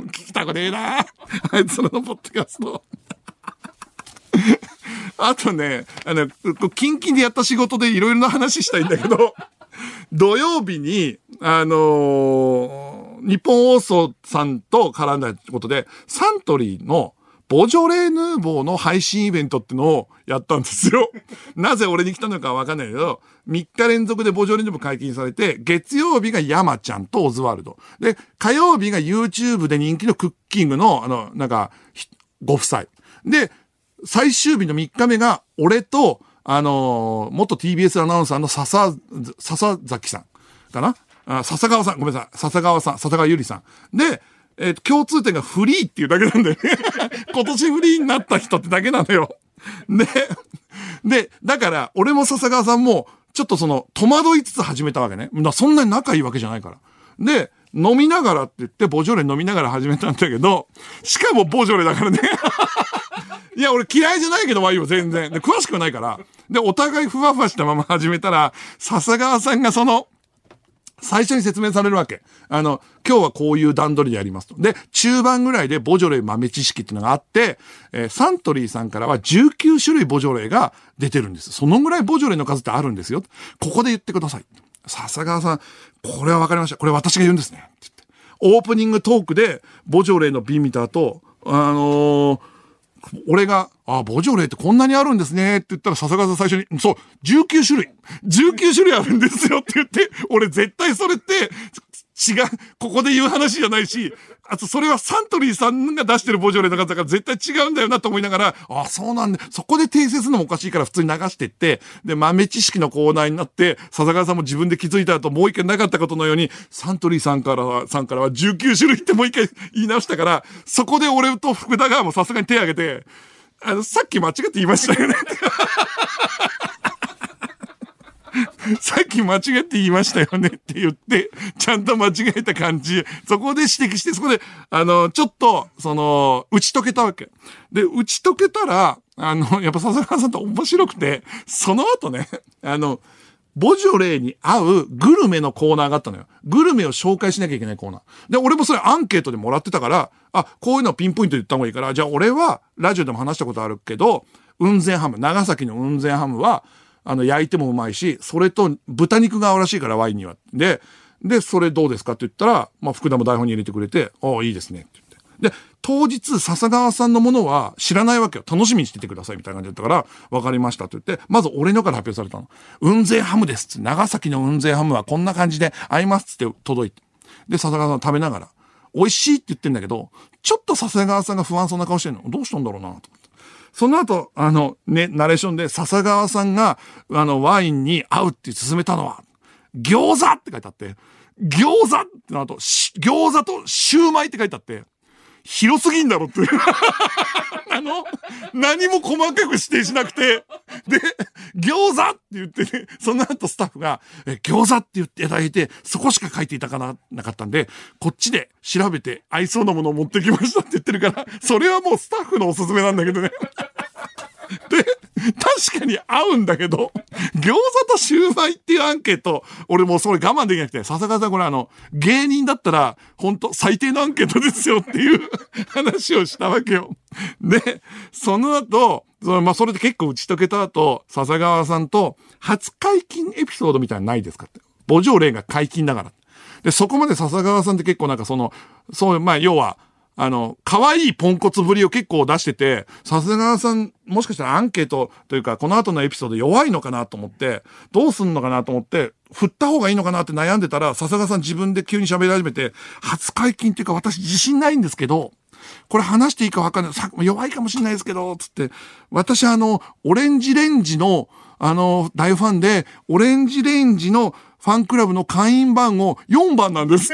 聞きたくねえなあいつらのポッドキャスト。あとね、キンキンでやった仕事でいろいろな話したいんだけど、土曜日に、日本放送さんと絡んだことで、サントリーのボジョレーヌーボーの配信イベントってのをやったんですよ。なぜ俺に来たのかわかんないけど、3日連続でボジョレーヌーボー解禁されて、月曜日が山ちゃんとオズワルド。で、火曜日が YouTube で人気のクッキングの、ご夫妻。で、最終日の3日目が、俺と、元 TBS アナウンサーの笹崎さんかな、あ、笹川さん、ごめんなさい。笹川ゆりさん。で、共通点がフリーっていうだけなんだよね。今年フリーになった人ってだけなのよ。で、だから、俺も笹川さんも、ちょっと戸惑いつつ始めたわけね。そんなに仲いいわけじゃないから。で、飲みながらって言って、ボジョレ飲みながら始めたんだけど、しかもボジョレだからね。いや、俺嫌いじゃないけど、まあいいよ、全然。で、詳しくないから。で、お互いふわふわしたまま始めたら、笹川さんが最初に説明されるわけ。今日はこういう段取りでやりますと。で、中盤ぐらいでボジョレー豆知識っていうのがあって、サントリーさんからは19種類ボジョレーが出てるんです。そのぐらいボジョレーの数ってあるんですよ。ここで言ってください。笹川さん、これはわかりました。これ私が言うんですね。って言ってオープニングトークで、ボジョレーの瓶見た後、俺が、ボジョレーってこんなにあるんですねって言ったら、笹川さん最初に、そう、19種類あるんですよって言って、俺絶対それって、違う、ここで言う話じゃないし、あとそれはサントリーさんが出してるボジョレーの方だから絶対違うんだよなと思いながら、そうなんだ。そこで訂正するのもおかしいから普通に流してって、で、豆知識のコーナーになって、笹川さんも自分で気づいた後、もう一回なかったことのように、サントリーさんからは19種類ってもう一回言い直したから、そこで俺と福田がもうさすがに手を挙げて、さっき間違って言いましたよね。さっき間違って言いましたよねって言って、ちゃんと間違えた感じ、そこで指摘して、そこで、ちょっと、打ち解けたわけ。で、打ち解けたら、やっぱ笹川さんって面白くて、その後ね、ボジョレーに合うグルメのコーナーがあったのよ。グルメを紹介しなきゃいけないコーナー。で、俺もそれアンケートでもらってたから、こういうのピンポイントで言った方がいいから、じゃあ俺は、ラジオでも話したことあるけど、雲仙ハム、長崎の雲仙ハムは、焼いてもうまいし、それと豚肉が合うらしいから、ワインには。で、それどうですかって言ったら、福田も台本に入れてくれて、いいですねって言って。で、当日、笹川さんのものは知らないわけよ。楽しみにしててくださいみたいな感じだったから、わかりましたって言って、まず俺のから発表されたの。雲仙ハムですって。長崎の雲仙ハムはこんな感じで合いますって届いて。で、笹川さん食べながら、美味しいって言ってんだけど、ちょっと笹川さんが不安そうな顔してるの。どうしたんだろうなと思って。その後、ナレーションで、笹川さんが、ワインに合うって勧めたのは、餃子って書いてあって、餃子っての後、餃子とシューマイって書いてあって、広すぎんだろって。何も細かく指定しなくて、で、餃子って言ってね、その後スタッフが、餃子って言っていただいて、そこしか書いていたかなかったんで、こっちで調べて合いそうなものを持ってきましたって言ってるから、それはもうスタッフのおすすめなんだけどね。で、確かに合うんだけど、餃子とシューマイっていうアンケート、俺もうそれ我慢できなくて、笹川さんこれ芸人だったら、ほんと最低のアンケートですよっていう話をしたわけよ。で、その後、それで結構打ち解けた後、笹川さんと、初解禁エピソードみたいなのないですかって。ボジョレーが解禁だから。で、そこまで笹川さんって結構要は、可愛いポンコツぶりを結構出してて、笹川さん、もしかしたらアンケートというか、この後のエピソード弱いのかなと思って、どうすんのかなと思って、振った方がいいのかなって悩んでたら、笹川さん自分で急に喋り始めて、初解禁っていうか私自信ないんですけど、これ話していいかわかんない。さっきも弱いかもしれないですけど、つって、私オレンジレンジの、大ファンで、オレンジレンジのファンクラブの会員番号4番なんです。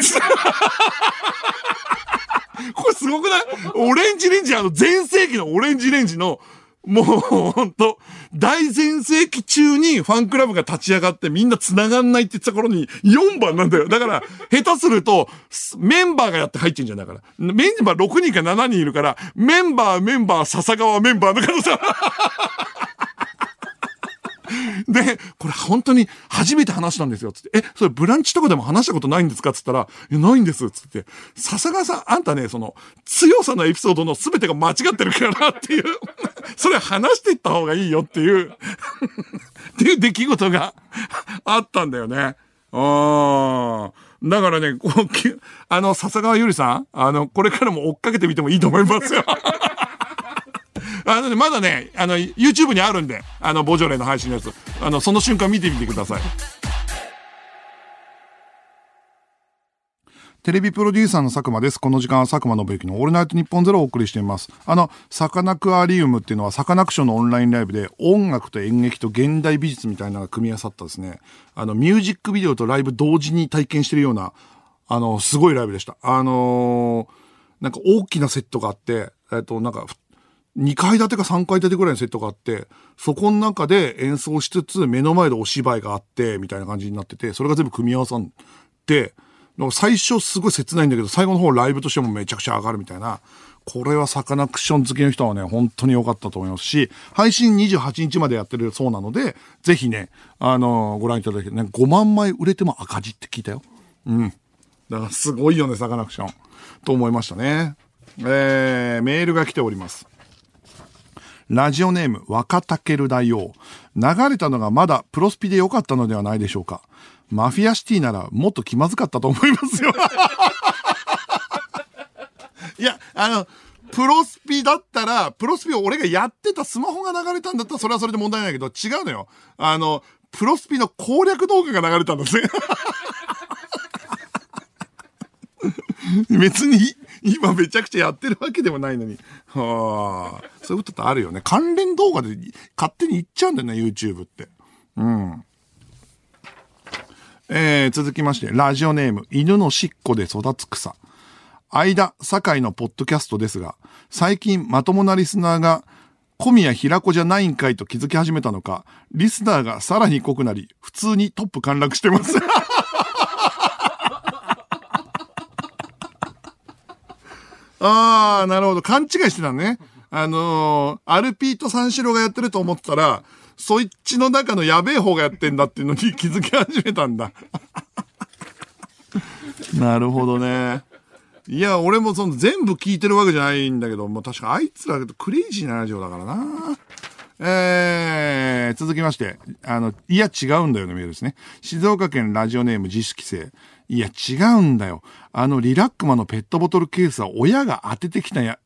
これすごくない？オレンジレンジ、前世紀のオレンジレンジの、もうほんと、大前世紀中にファンクラブが立ち上がってみんな繋がんないって言ってた頃に4番なんだよ。だから、下手すると、メンバーがやって入ってんじゃないから。メンバー6人か7人いるから、メンバー、笹川メンバーの可能性。で、これ本当に初めて話したんですよ。つって、それブランチとかでも話したことないんですかつったら、いや、ないんです。つって、笹川さん、あんたね、その、強さのエピソードの全てが間違ってるからっていう、それ話していった方がいいよっていう、っていう出来事があったんだよね。だからね、笹川ゆりさん、これからも追っかけてみてもいいと思いますよ。まだね、YouTube にあるんで、ボジョレーの配信のやつ、その瞬間見てみてください。テレビプロデューサーの佐久間です。この時間は佐久間信之のオールナイトニッポンゼロをお送りしています。サカナクアリウムっていうのはサカナクションのオンラインライブで音楽と演劇と現代美術みたいなのが組み合わさったですね。ミュージックビデオとライブ同時に体験してるような、すごいライブでした。なんか大きなセットがあって、なんか、2階建てか3階建てぐらいのセットがあって、そこの中で演奏しつつ、目の前でお芝居があって、みたいな感じになってて、それが全部組み合わさって、最初すごい切ないんだけど、最後の方ライブとしてもめちゃくちゃ上がるみたいな、これはサカナクション好きの人はね、本当に良かったと思いますし、配信28日までやってるそうなので、ぜひね、ご覧いただきね、5万枚売れても赤字って聞いたよ。うん。だからすごいよね、サカナクション。と思いましたね。メールが来ております。ラジオネーム、若竹る大王。流れたのがまだプロスピで良かったのではないでしょうか。マフィアシティならもっと気まずかったと思いますよ。いや、プロスピだったら、プロスピを俺がやってたスマホが流れたんだったらそれはそれで問題ないけど、違うのよ。プロスピの攻略動画が流れたんですね。別に今めちゃくちゃやってるわけでもないのに。はあ。そういうことってあるよね。関連動画で勝手にいっちゃうんだよね、YouTube って。うん。続きまして、ラジオネーム、犬のしっこで育つ草。間、堺のポッドキャストですが、最近まともなリスナーが、小宮平子じゃないんかいと気づき始めたのか、リスナーがさらに濃くなり、普通にトップ陥落してます。ああ、なるほど。勘違いしてたね。RP と三四郎がやってると思ったら、そいつの中のやべえ方がやってんだっていうのに気づき始めたんだ。なるほどね。いや、俺もその全部聞いてるわけじゃないんだけど、もう確かあいつらクレイジーなラジオだからな。続きまして、いや違うんだよね、メールですね。静岡県ラジオネーム自主規制。いや違うんだよ。リラックマのペットボトルケースは親が当ててきたや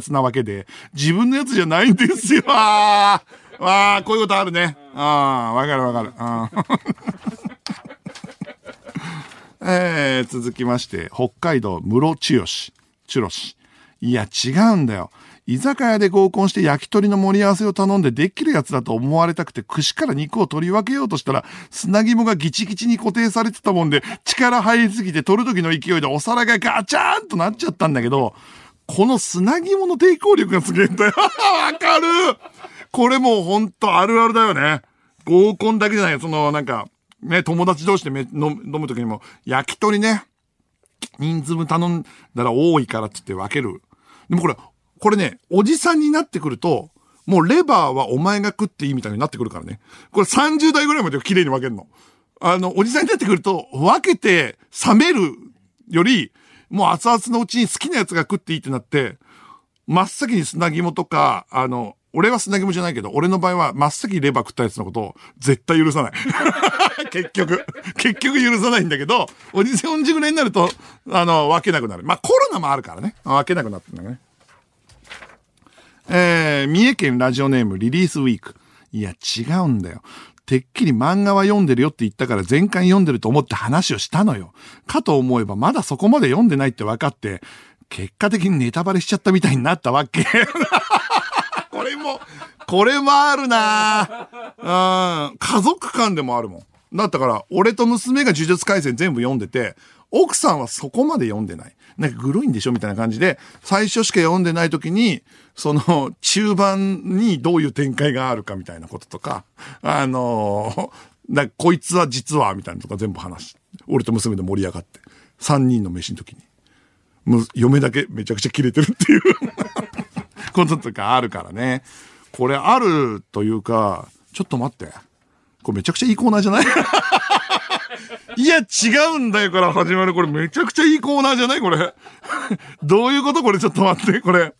つなわけで、自分のやつじゃないんですよ。わあ、こういうことあるね。ああ、わかるわかる。あ続きまして、北海道室千代チュロシ。いや違うんだよ。居酒屋で合コンして焼き鳥の盛り合わせを頼んでできるやつだと思われたくて串から肉を取り分けようとしたら砂肝がギチギチに固定されてたもんで力入りすぎて取る時の勢いでお皿がガチャーンとなっちゃったんだけど、この砂肝の抵抗力がすげえんだよ。わかる。これもうほんとあるあるだよね。合コンだけじゃない。そのなんかね、友達同士で飲む時にも焼き鳥ね、人数分頼んだら多いからって言って分ける。でもこれね、おじさんになってくると、もうレバーはお前が食っていいみたいになってくるからね。これ30代ぐらいまで綺麗に分けるの。おじさんになってくると、分けて冷めるより、もう熱々のうちに好きなやつが食っていいってなって、真っ先に砂肝とか、俺は砂肝じゃないけど、俺の場合は真っ先にレバー食ったやつのことを絶対許さない。結局許さないんだけど、おじさん40ぐらいになると、分けなくなる。まあ、コロナもあるからね。分けなくなってんだね。三重県ラジオネームリリースウィーク。いや違うんだよ。てっきり漫画は読んでるよって言ったから全巻読んでると思って話をしたのよ。かと思えばまだそこまで読んでないって分かって、結果的にネタバレしちゃったみたいになったわけ。これもあるな。うん。家族間でもあるもん。だったから、俺と娘が呪術廻戦全部読んでて、奥さんはそこまで読んでない。なんかグロいんでしょみたいな感じで、最初しか読んでない時に、その、中盤にどういう展開があるかみたいなこととか、なんかこいつは実は、みたいなとか全部話して、俺と娘で盛り上がって、3人の飯の時に、嫁だけめちゃくちゃキレてるっていうこととかあるからね。これあるというか、ちょっと待って。これめちゃくちゃいいコーナーじゃないいや、違うんだよから始まる。これめちゃくちゃいいコーナーじゃないこれ。どういうことこれちょっと待って。これ、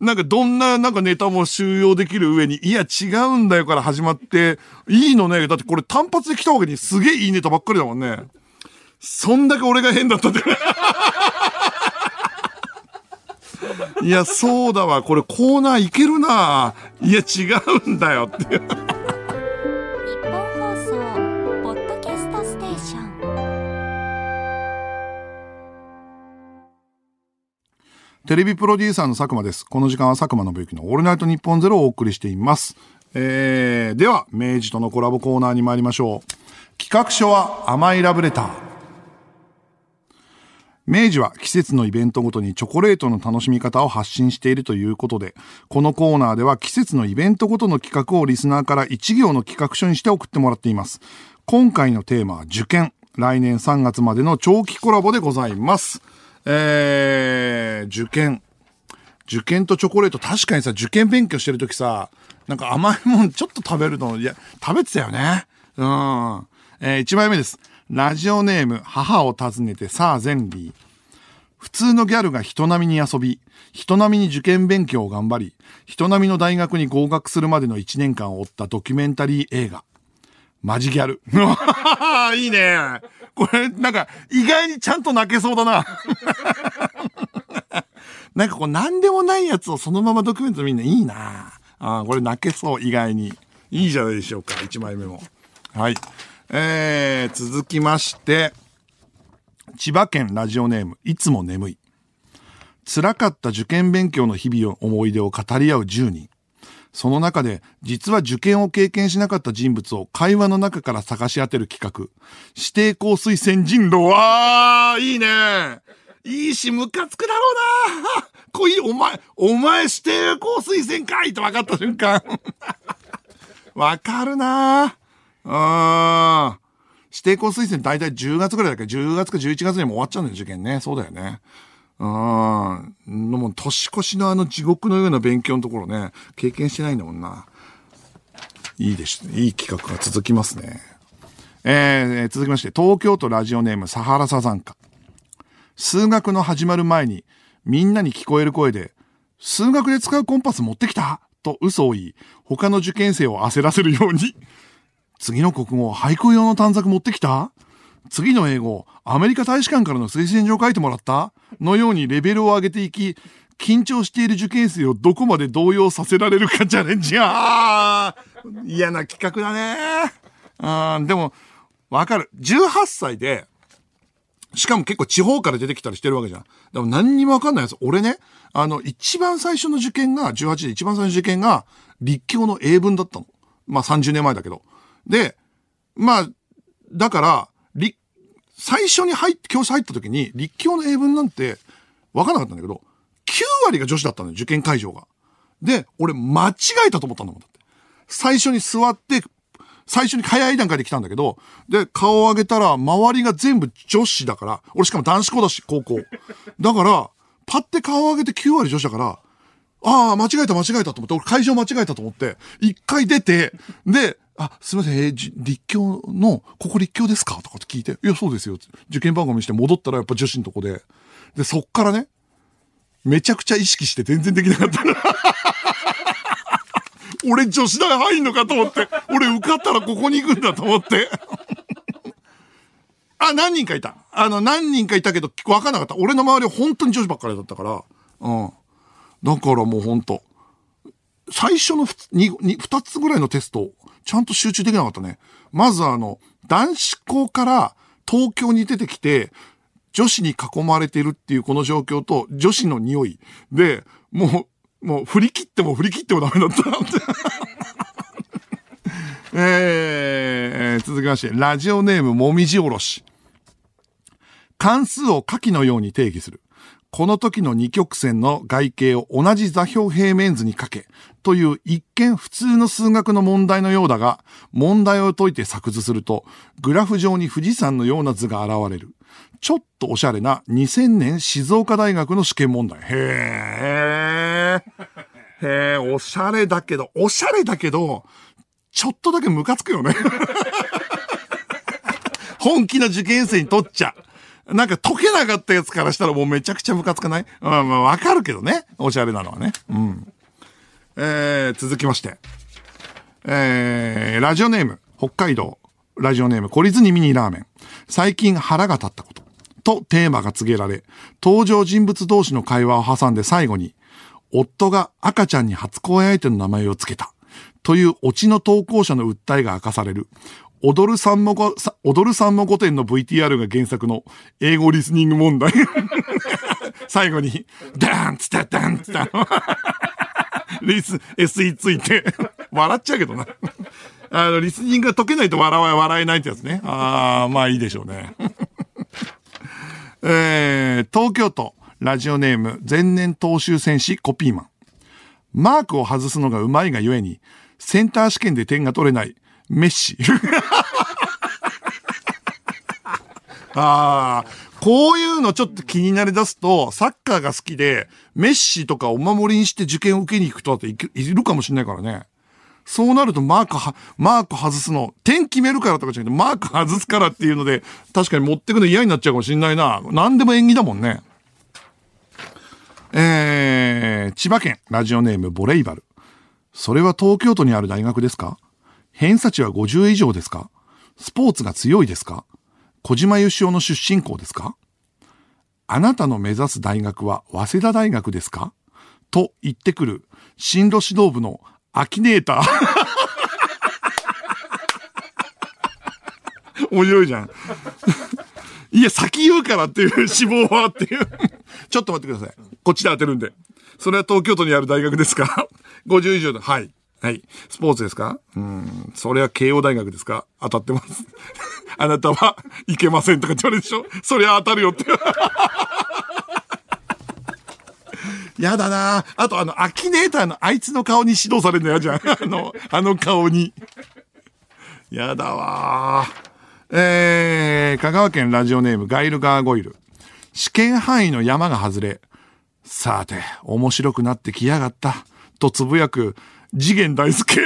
なんかどんな、なんかネタも収容できる上に、いや、違うんだよから始まって、いいのね。だってこれ単発で来たわけにすげえいいネタばっかりだもんね。そんだけ俺が変だったって。いや、そうだわ。これコーナーいけるな。いや、違うんだよって。テレビプロデューサーの佐久間です。この時間は佐久間宣行のオールナイトニッポンゼロをお送りしています。では、明治とのコラボコーナーに参りましょう。企画書は甘いラブレター。明治は季節のイベントごとにチョコレートの楽しみ方を発信しているということで、このコーナーでは季節のイベントごとの企画をリスナーから一行の企画書にして送ってもらっています。今回のテーマは受験。来年3月までの長期コラボでございます。受験とチョコレート、確かにさ、受験勉強してるときさ、なんか甘いもんちょっと食べるの、いや、食べてたよね。1枚目です。ラジオネーム、母を訪ねてサーゼンリー。普通のギャルが人並みに遊び、人並みに受験勉強を頑張り、人並みの大学に合格するまでの1年間を追ったドキュメンタリー映画。マジギャル。いいね。これ、なんか、意外にちゃんと泣けそうだな。なんかこう、なんでもないやつをそのままドキュメントみんないいな。ああ、これ泣けそう、意外に。いいじゃないでしょうか、1枚目も。はい。続きまして、千葉県ラジオネーム、いつも眠い。辛かった受験勉強の日々を思い出を語り合う10人。その中で、実は受験を経験しなかった人物を会話の中から探し当てる企画。指定校推薦人狼。あー、いいね。いいし、ムカつくだろうな。こい、お前指定校推薦かいって分かった瞬間。分かるな。指定校推薦大体10月ぐらいだっけ？ 10 月か11月にも終わっちゃうんだよ、受験ね。そうだよね。もう年越しのあの地獄のような勉強のところね、経験してないんだもんな。いいでしょ。いい企画が続きますね。続きまして、東京都ラジオネーム、サハラサザンカ。数学の始まる前に、みんなに聞こえる声で、数学で使うコンパス持ってきたと嘘を言い、他の受験生を焦らせるように、次の国語、俳句用の短冊持ってきた？次の英語、アメリカ大使館からの推薦状書いてもらったのようにレベルを上げていき、緊張している受験生をどこまで動揺させられるかチャレンジ。あー、嫌な企画だね。でも、わかる。18歳で、しかも結構地方から出てきたりしてるわけじゃん。でも何にもわかんないやつ。俺ね、一番最初の受験が、18で一番最初の受験が、立教の英文だったの。まあ、30年前だけど。で、まあ、だから、最初に教室入った時に、立教の英文なんて分からなかったんだけど、9割が女子だったのよ、受験会場が。で、俺間違えたと思ったんだもん、だって。最初に座って、最初に早い段階で来たんだけど、で、顔を上げたら、周りが全部女子だから、俺しかも男子校だし、高校。だから、パッて顔を上げて9割女子だから、ああ、間違えたと思って、俺会場間違えたと思って、一回出て、で、あ、すみません、立教の、ここ立教ですかとかって聞いて、いや、そうですよ。受験番組して戻ったらやっぱ女子のとこで。で、そっからね、めちゃくちゃ意識して全然できなかったな。俺女子大入んのかと思って、俺受かったらここに行くんだと思って。あ、何人かいたけど、わかんなかった。俺の周りは本当に女子ばっかりだったから、うん。だからもう本当最初の2つぐらいのテスト、ちゃんと集中できなかったね。まず男子校から東京に出てきて、女子に囲まれてるっていうこの状況と、女子の匂い。で、もう振り切ってもダメだったなって。続きまして、ラジオネームもみじおろし。関数を下記のように定義する。この時の二曲線の外形を同じ座標平面図にかけ、という一見普通の数学の問題のようだが、問題を解いて作図すると、グラフ上に富士山のような図が現れる。ちょっとおしゃれな2000年静岡大学の試験問題。へー。へえ、おしゃれだけど、おしゃれだけど、ちょっとだけムカつくよね。本気の受験生にとっちゃ。なんか解けなかったやつからしたらもうめちゃくちゃムカつかない？うん、まあわかるけどね。おしゃれなのはね。うん。続きまして。ラジオネーム、北海道。ラジオネーム、懲りずにミニラーメン。最近腹が立ったこと。とテーマが告げられ、登場人物同士の会話を挟んで最後に、夫が赤ちゃんに初恋相手の名前をつけた。というオチの投稿者の訴えが明かされる。踊るさんも御殿の VTR が原作の英語リスニング問題。最後に、ダンツタダンツタ。SE ついて。笑っちゃうけどな。リスニングが解けないと笑えないってやつね。ああ、まあいいでしょうね。東京都、ラジオネーム、前年踏襲戦士コピーマン。マークを外すのがうまいがゆえに、センター試験で点が取れない。メッシ。ああ、こういうのちょっと気になりだすと、サッカーが好きで、メッシとかお守りにして受験を受けに行く人だっているかもしれないからね。そうなるとマーク外すの、点決めるからとかじゃなくて、マーク外すからっていうので、確かに持ってくの嫌になっちゃうかもしれないな。何でも縁起だもんね。千葉県、ラジオネーム、ボレイバル。それは東京都にある大学ですか？偏差値は50以上ですか？スポーツが強いですか？小島よしおの出身校ですか？あなたの目指す大学は早稲田大学ですか？と言ってくる進路指導部のアキネーター。面白いじゃん。いや、先言うからっていう志望はっていう。ちょっと待ってください。こっちで当てるんで。それは東京都にある大学ですか？50以上の。はい。はい。スポーツですか？それは慶応大学ですか？当たってます。あなたはいけませんとか言われるでしょ？そりゃ当たるよって。やだなぁ。あとアキネーターのあいつの顔に指導されるのやじゃん。あの顔に。やだわぁ。香川県ラジオネームガイルガーゴイル。試験範囲の山が外れ、さて、面白くなってきやがった。とつぶやく、次元大介。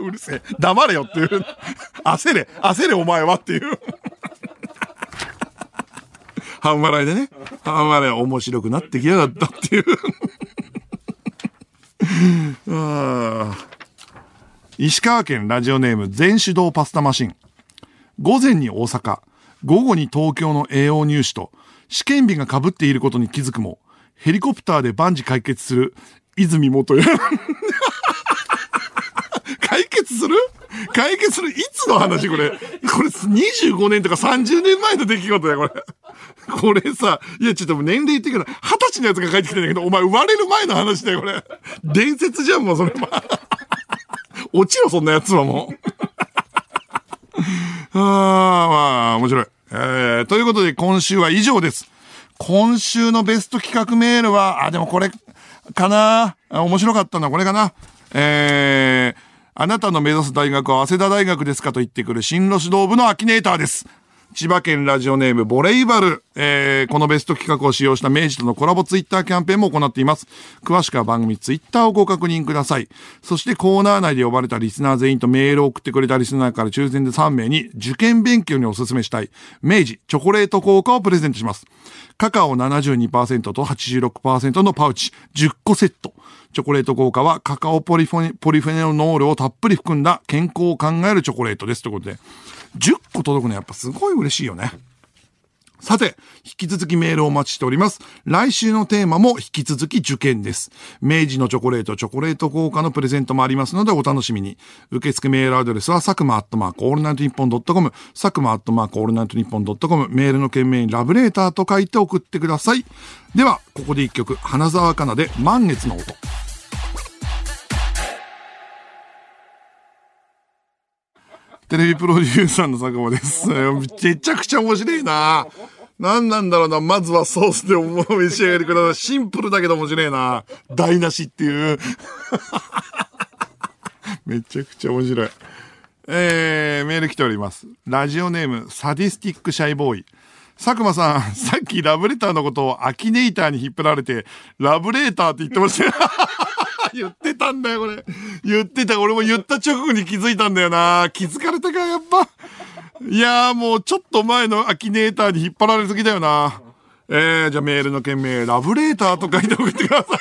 うるせえ。黙れよっていう。焦れお前はっていう。半笑いでね。半笑い面白くなってきやがったっていう。石川県ラジオネーム全手動パスタマシン。午前に大阪、午後に東京の栄養入試と試験日が被っていることに気づくも、ヘリコプターで万事解決する泉元也。解決するいつの話これ25年とか30年前の出来事だよ、これさ、いやちょっと年齢的な、20歳のやつが帰ってきてんだけど、お前生まれる前の話だよ、これ。伝説じゃん、もうそれは。落ちろ、そんなやつはもう。まあ、面白い。ということで今週は以上です。今週のベスト企画メールは、でもこれかな。面白かったのはこれかな。あなたの目指す大学は早稲田大学ですかと言ってくる進路指導部のアキネーターです。千葉県ラジオネームボレイバル。このベスト企画を使用した明治とのコラボツイッターキャンペーンも行っています。詳しくは番組ツイッターをご確認ください。そしてコーナー内で呼ばれたリスナー全員とメールを送ってくれたリスナーから抽選で3名に受験勉強にお勧めしたい明治チョコレート効果をプレゼントします。カカオ 72% と 86% のパウチ10個セット。チョコレート効果はカカオポリフェノールをたっぷり含んだ健康を考えるチョコレートですということで、10個届くのやっぱすごい嬉しいよね。さて、引き続きメールをお待ちしております。来週のテーマも引き続き受験です。明治のチョコレート、チョコレート効果のプレゼントもありますのでお楽しみに。受付メールアドレスはsakuma@allnightnippon.com、sakuma@allnightnippon.com、メールの件名にラブレーターと書いて送ってください。では、ここで一曲、花澤香菜で満月の音。テレビプロデューサーの佐久間です。めちゃくちゃ面白いな。何なんだろうな。まずはソースでお召し上がりください。シンプルだけど面白いな。台無しっていう。めちゃくちゃ面白い。メール来ております。ラジオネーム、サディスティックシャイボーイ。佐久間さん、さっきラブレターのことをアキネイターに引っ張られて、ラブレーターって言ってましたよ。言ってたんだよ、これ。言ってた。俺も言った直後に気づいたんだよな。気づかれたか、やっぱ。いやー、もうちょっと前のアキネーターに引っ張られすぎだよな。じゃあメールの件名、ラブレーターと書いて送ってください。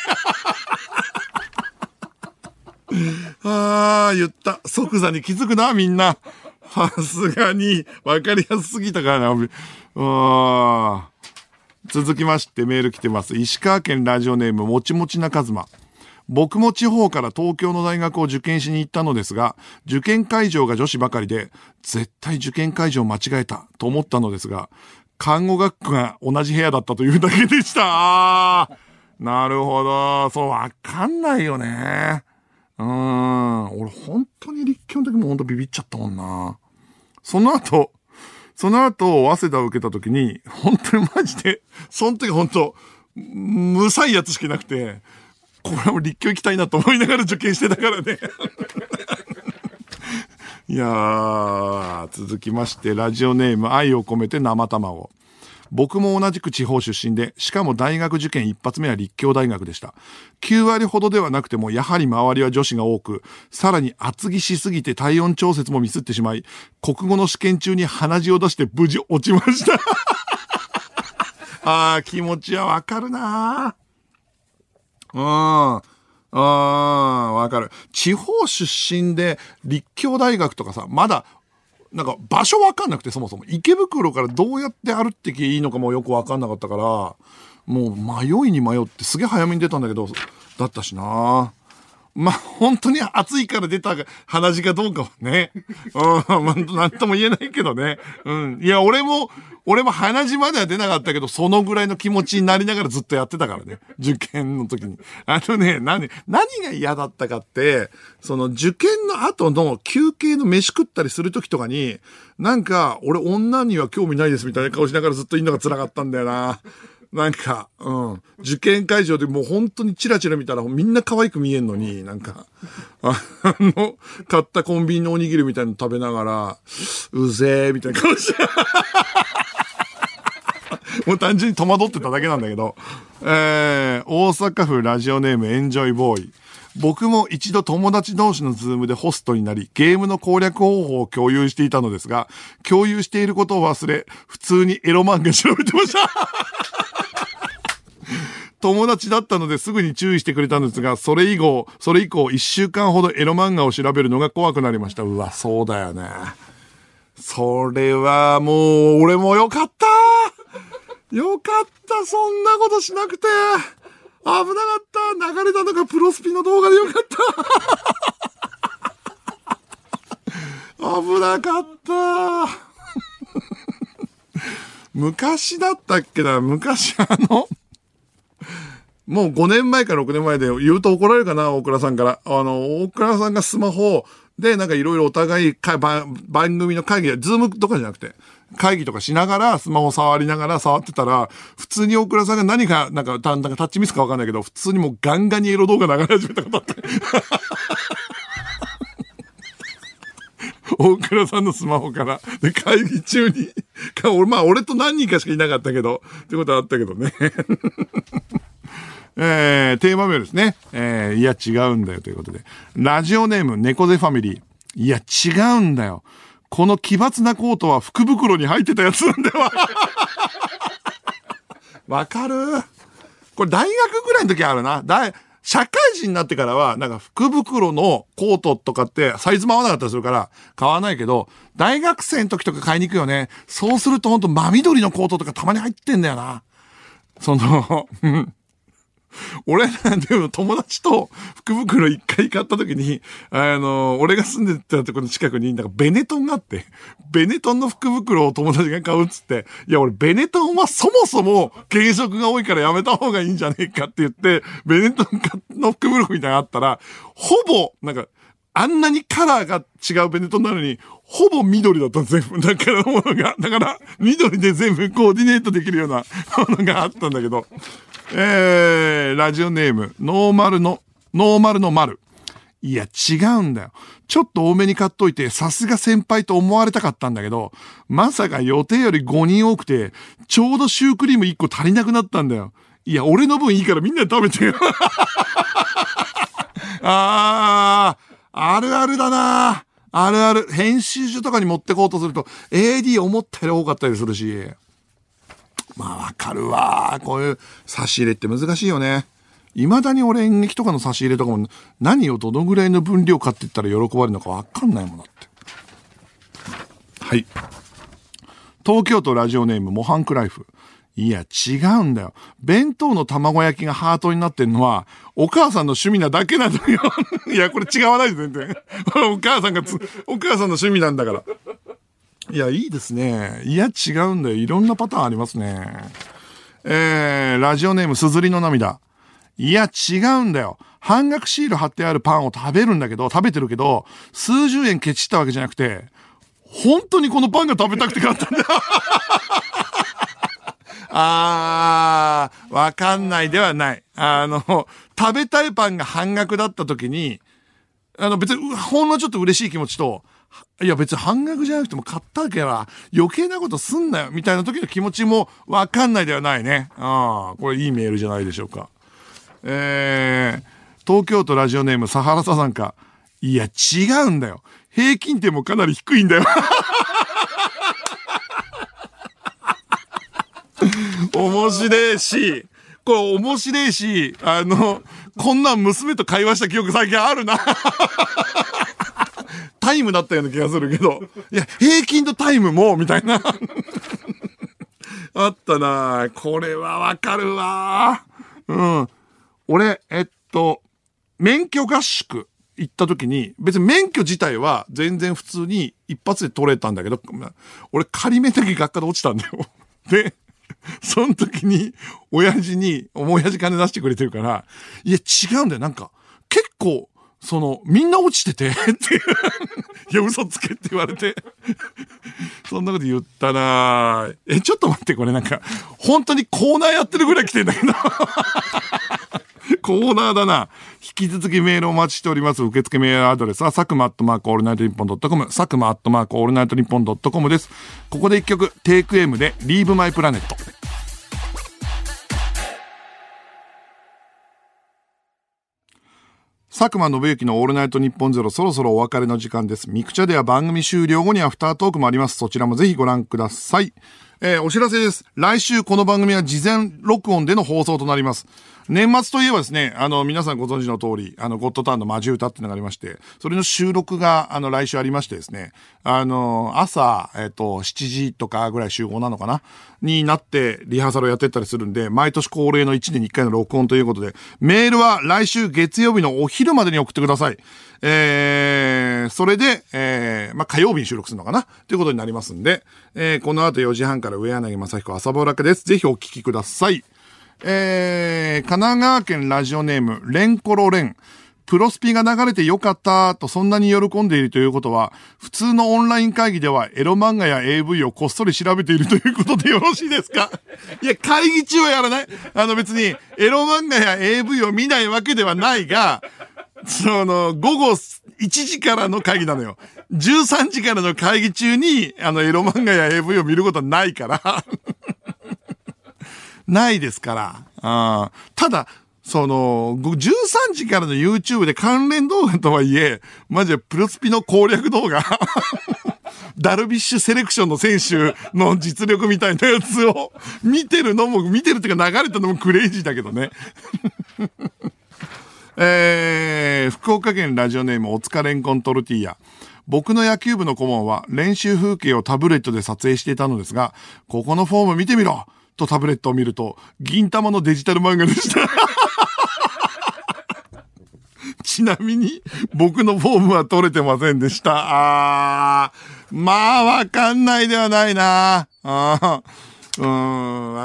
あー、言った。即座に気づくな、みんな。さすがに、わかりやすすぎたからな。続きましてメール来てます。石川県ラジオネーム、もちもちなかずま。僕も地方から東京の大学を受験しに行ったのですが、受験会場が女子ばかりで、絶対受験会場間違えたと思ったのですが、看護学科が同じ部屋だったというだけでした。あー、なるほど。そう、わかんないよね。俺本当に立教の時も本当ビビっちゃったもんな。その後、早稲田を受けた時に、本当にマジで、その時本当、むさいやつしかいなくて、これも立教行きたいなと思いながら受験してたからね。いやー、続きまして、ラジオネーム、愛を込めて生卵。僕も同じく地方出身で、しかも大学受験一発目は立教大学でした。9割ほどではなくても、やはり周りは女子が多く、さらに厚着しすぎて体温調節もミスってしまい、国語の試験中に鼻血を出して無事落ちました。あー、気持ちはわかるなー。わかる。地方出身で立教大学とかさ、まだ、なんか場所わかんなくて、そもそも池袋からどうやって歩ってきいいのかもよくわかんなかったから、もう迷いに迷ってすげえ早めに出たんだけど、だったしな。まあ、本当に暑いから出た鼻血かどうかはね。なんとも言えないけどね。いや、俺も鼻血までは出なかったけど、そのぐらいの気持ちになりながらずっとやってたからね。受験の時に。何が嫌だったかって、その受験の後の休憩の飯食ったりする時とかに、なんか、俺女には興味ないですみたいな顔しながらずっといるのが辛かったんだよな。なんか、受験会場でもう本当にチラチラ見たらみんな可愛く見えんのに、なんか、買ったコンビニのおにぎりみたいなの食べながら、うぜーみたいな顔して。もう単純に戸惑ってただけなんだけど。大阪府ラジオネームエンジョイボーイ。僕も一度友達同士のズームでホストになり、ゲームの攻略方法を共有していたのですが、共有していることを忘れ、普通にエロ漫画調べてました。友達だったのですぐに注意してくれたんですが、それ以降1週間ほどエロ漫画を調べるのが怖くなりました。うわ、そうだよね。それはもう、俺もよかった。よかった。そんなことしなくて。危なかった。流れたのがプロスピの動画でよかった。危なかった。昔だったっけな。昔もう5年前か6年前で言うと怒られるかな、大倉さんから。大倉さんがスマホでなんかいろいろお互い番組の会議で、ズームとかじゃなくて、会議とかしながら、スマホ触りながら触ってたら、普通に大倉さんが何か、なんかタッチミスかわかんないけど、普通にもうガンガンにエロ動画流れ始めたことあって。大倉さんのスマホから、で、会議中に俺と何人かしかいなかったけど、ってことはあったけどね。テーマ名ですね。いや違うんだよということで。ラジオネーム猫背ファミリー。いや違うんだよ。この奇抜なコートは福袋に入ってたやつなんだよ。わかる。これ大学ぐらいの時あるな。社会人になってからは、なんか福袋のコートとかってサイズも合わなかったりするから買わないけど、大学生の時とか買いに行くよね。そうするとほんと真緑のコートとかたまに入ってんだよな。俺なんて友達と福袋一回買った時に、俺が住んでたところの近くに、なんかベネトンがあって、ベネトンの福袋を友達が買うっつって、いや俺ベネトンはそもそも原色が多いからやめた方がいいんじゃねえかって言って、ベネトンの福袋みたいなのあったら、ほぼ、なんか、あんなにカラーが違うベネトンなのに、ほぼ緑だった全部。だから、緑で全部コーディネートできるようなものがあったんだけど、ラジオネーム、ノーマルの丸。いや違うんだよ。ちょっと多めに買っといてさすが先輩と思われたかったんだけど、まさか予定より5人多くてちょうどシュークリーム1個足りなくなったんだよ。いや俺の分いいからみんなで食べてよ。あーあるあるだな。あるある。編集所とかに持ってこうとすると AD 思ったより多かったりするし、まあわかるわ。こういう差し入れって難しいよね。未だに俺演劇とかの差し入れとかも何をどのぐらいの分量かって言ったら喜ばれるのかわかんないもんだって。はい。東京都ラジオネームモハンクライフ。いや違うんだよ。弁当の卵焼きがハートになってんのはお母さんの趣味なだけなのよ。いやこれ違わない全然。お母さんの趣味なんだから。いやいいですね。いや違うんだよ。いろんなパターンありますね。ラジオネームすずりの涙。いや違うんだよ。半額シール貼ってあるパンを食べてるけど、数十円ケチったわけじゃなくて、本当にこのパンが食べたくて買ったんだよ。あー、わかんないではない。食べたいパンが半額だった時に、別に、ほんのちょっと嬉しい気持ちと、いや別に半額じゃなくても買ったから余計なことすんなよ、みたいな時の気持ちもわかんないではないね。これいいメールじゃないでしょうか。東京都ラジオネームサハラサさんか。いや違うんだよ。平均点もかなり低いんだよ。面白いし、こんなん娘と会話した記憶最近あるな。タイムだったような気がするけど、いや平均とタイムもみたいな。あったな。これはわかるわ。うん。俺、免許合宿行った時に、別に免許自体は全然普通に一発で取れたんだけど、俺仮免だけ学科で落ちたんだよ。で、その時に親父金出してくれてるから、いや違うんだよ。なんか、結構、みんな落ちてて、っていう。いや、嘘つけって言われて。そんなこと言ったな。ちょっと待って、これなんか、本当にコーナーやってるぐらい来てんだけど。コーナーだな。引き続きメールをお待ちしております。受付メールアドレスは、sakuma@allnightnippon.com、sakuma@allnightnippon.com です。ここで一曲、テイク M で、Leave My Planet。佐久間宣行のオールナイトニッポンゼロ、そろそろお別れの時間です。ミクチャでは番組終了後にアフタートークもあります。そちらもぜひご覧ください。お知らせです。来週この番組は事前録音での放送となります。年末といえばですね、皆さんご存知の通り、ゴッドタウンのマジ歌っていうのがありまして、それの収録が、来週ありましてですね、朝、7時とかぐらい集合なのかなになって、リハーサルをやってったりするんで、毎年恒例の1年に1回の録音ということで、メールは来週月曜日のお昼までに送ってください。それで、火曜日に収録するのかなということになりますんで、この後4時半から上柳正彦朝ぼらけです。ぜひお聞きください。神奈川県ラジオネームレンコロレン。プロスピが流れてよかったとそんなに喜んでいるということは、普通のオンライン会議ではエロ漫画や AV をこっそり調べているということでよろしいですか？いや会議中はやらない。別にエロ漫画や AV を見ないわけではないが、午後1時からの会議なのよ。13時からの会議中にエロ漫画や AV を見ることはないからないですから。ただ、13時からの YouTube で関連動画とはいえ、マジでプロスピの攻略動画、ダルビッシュセレクションの選手の実力みたいなやつを見てるっていうか流れたのもクレイジーだけどね。福岡県ラジオネームおつかれんこんトルティーヤ。僕の野球部の顧問は練習風景をタブレットで撮影していたのですが、ここのフォーム見てみろとタブレットを見ると銀玉のデジタル漫画でしたちなみに僕のフォームは取れてませんでした。まあわかんないではないな。わ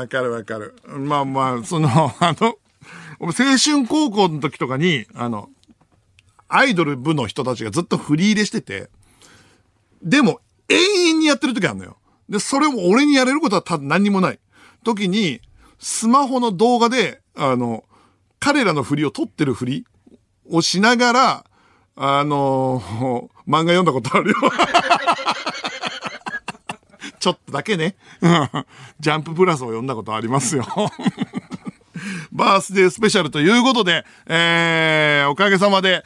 かるわかる。まあ青春高校の時とかにアイドル部の人たちがずっと振り入れしてて、でも永遠にやってる時あるのよ。でそれを俺にやれることは何にもない時に、スマホの動画で、彼らの振りを撮ってる振りをしながら、漫画読んだことあるよ。ちょっとだけね。ジャンププラスを読んだことありますよ。バースデースペシャルということで、おかげさまで、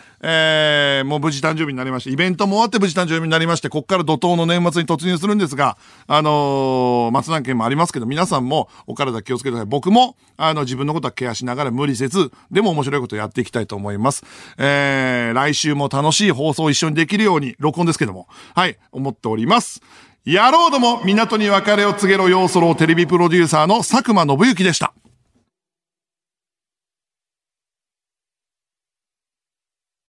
もう無事誕生日になりまして、イベントも終わって無事誕生日になりまして、こっから怒涛の年末に突入するんですが、松永県もありますけど、皆さんもお体気をつけてください。僕も、自分のことはケアしながら無理せず、でも面白いことをやっていきたいと思います。来週も楽しい放送を一緒にできるように、録音ですけども、はい、思っております。野郎ども、港に別れを告げろようそろうテレビプロデューサーの佐久間宣行でした。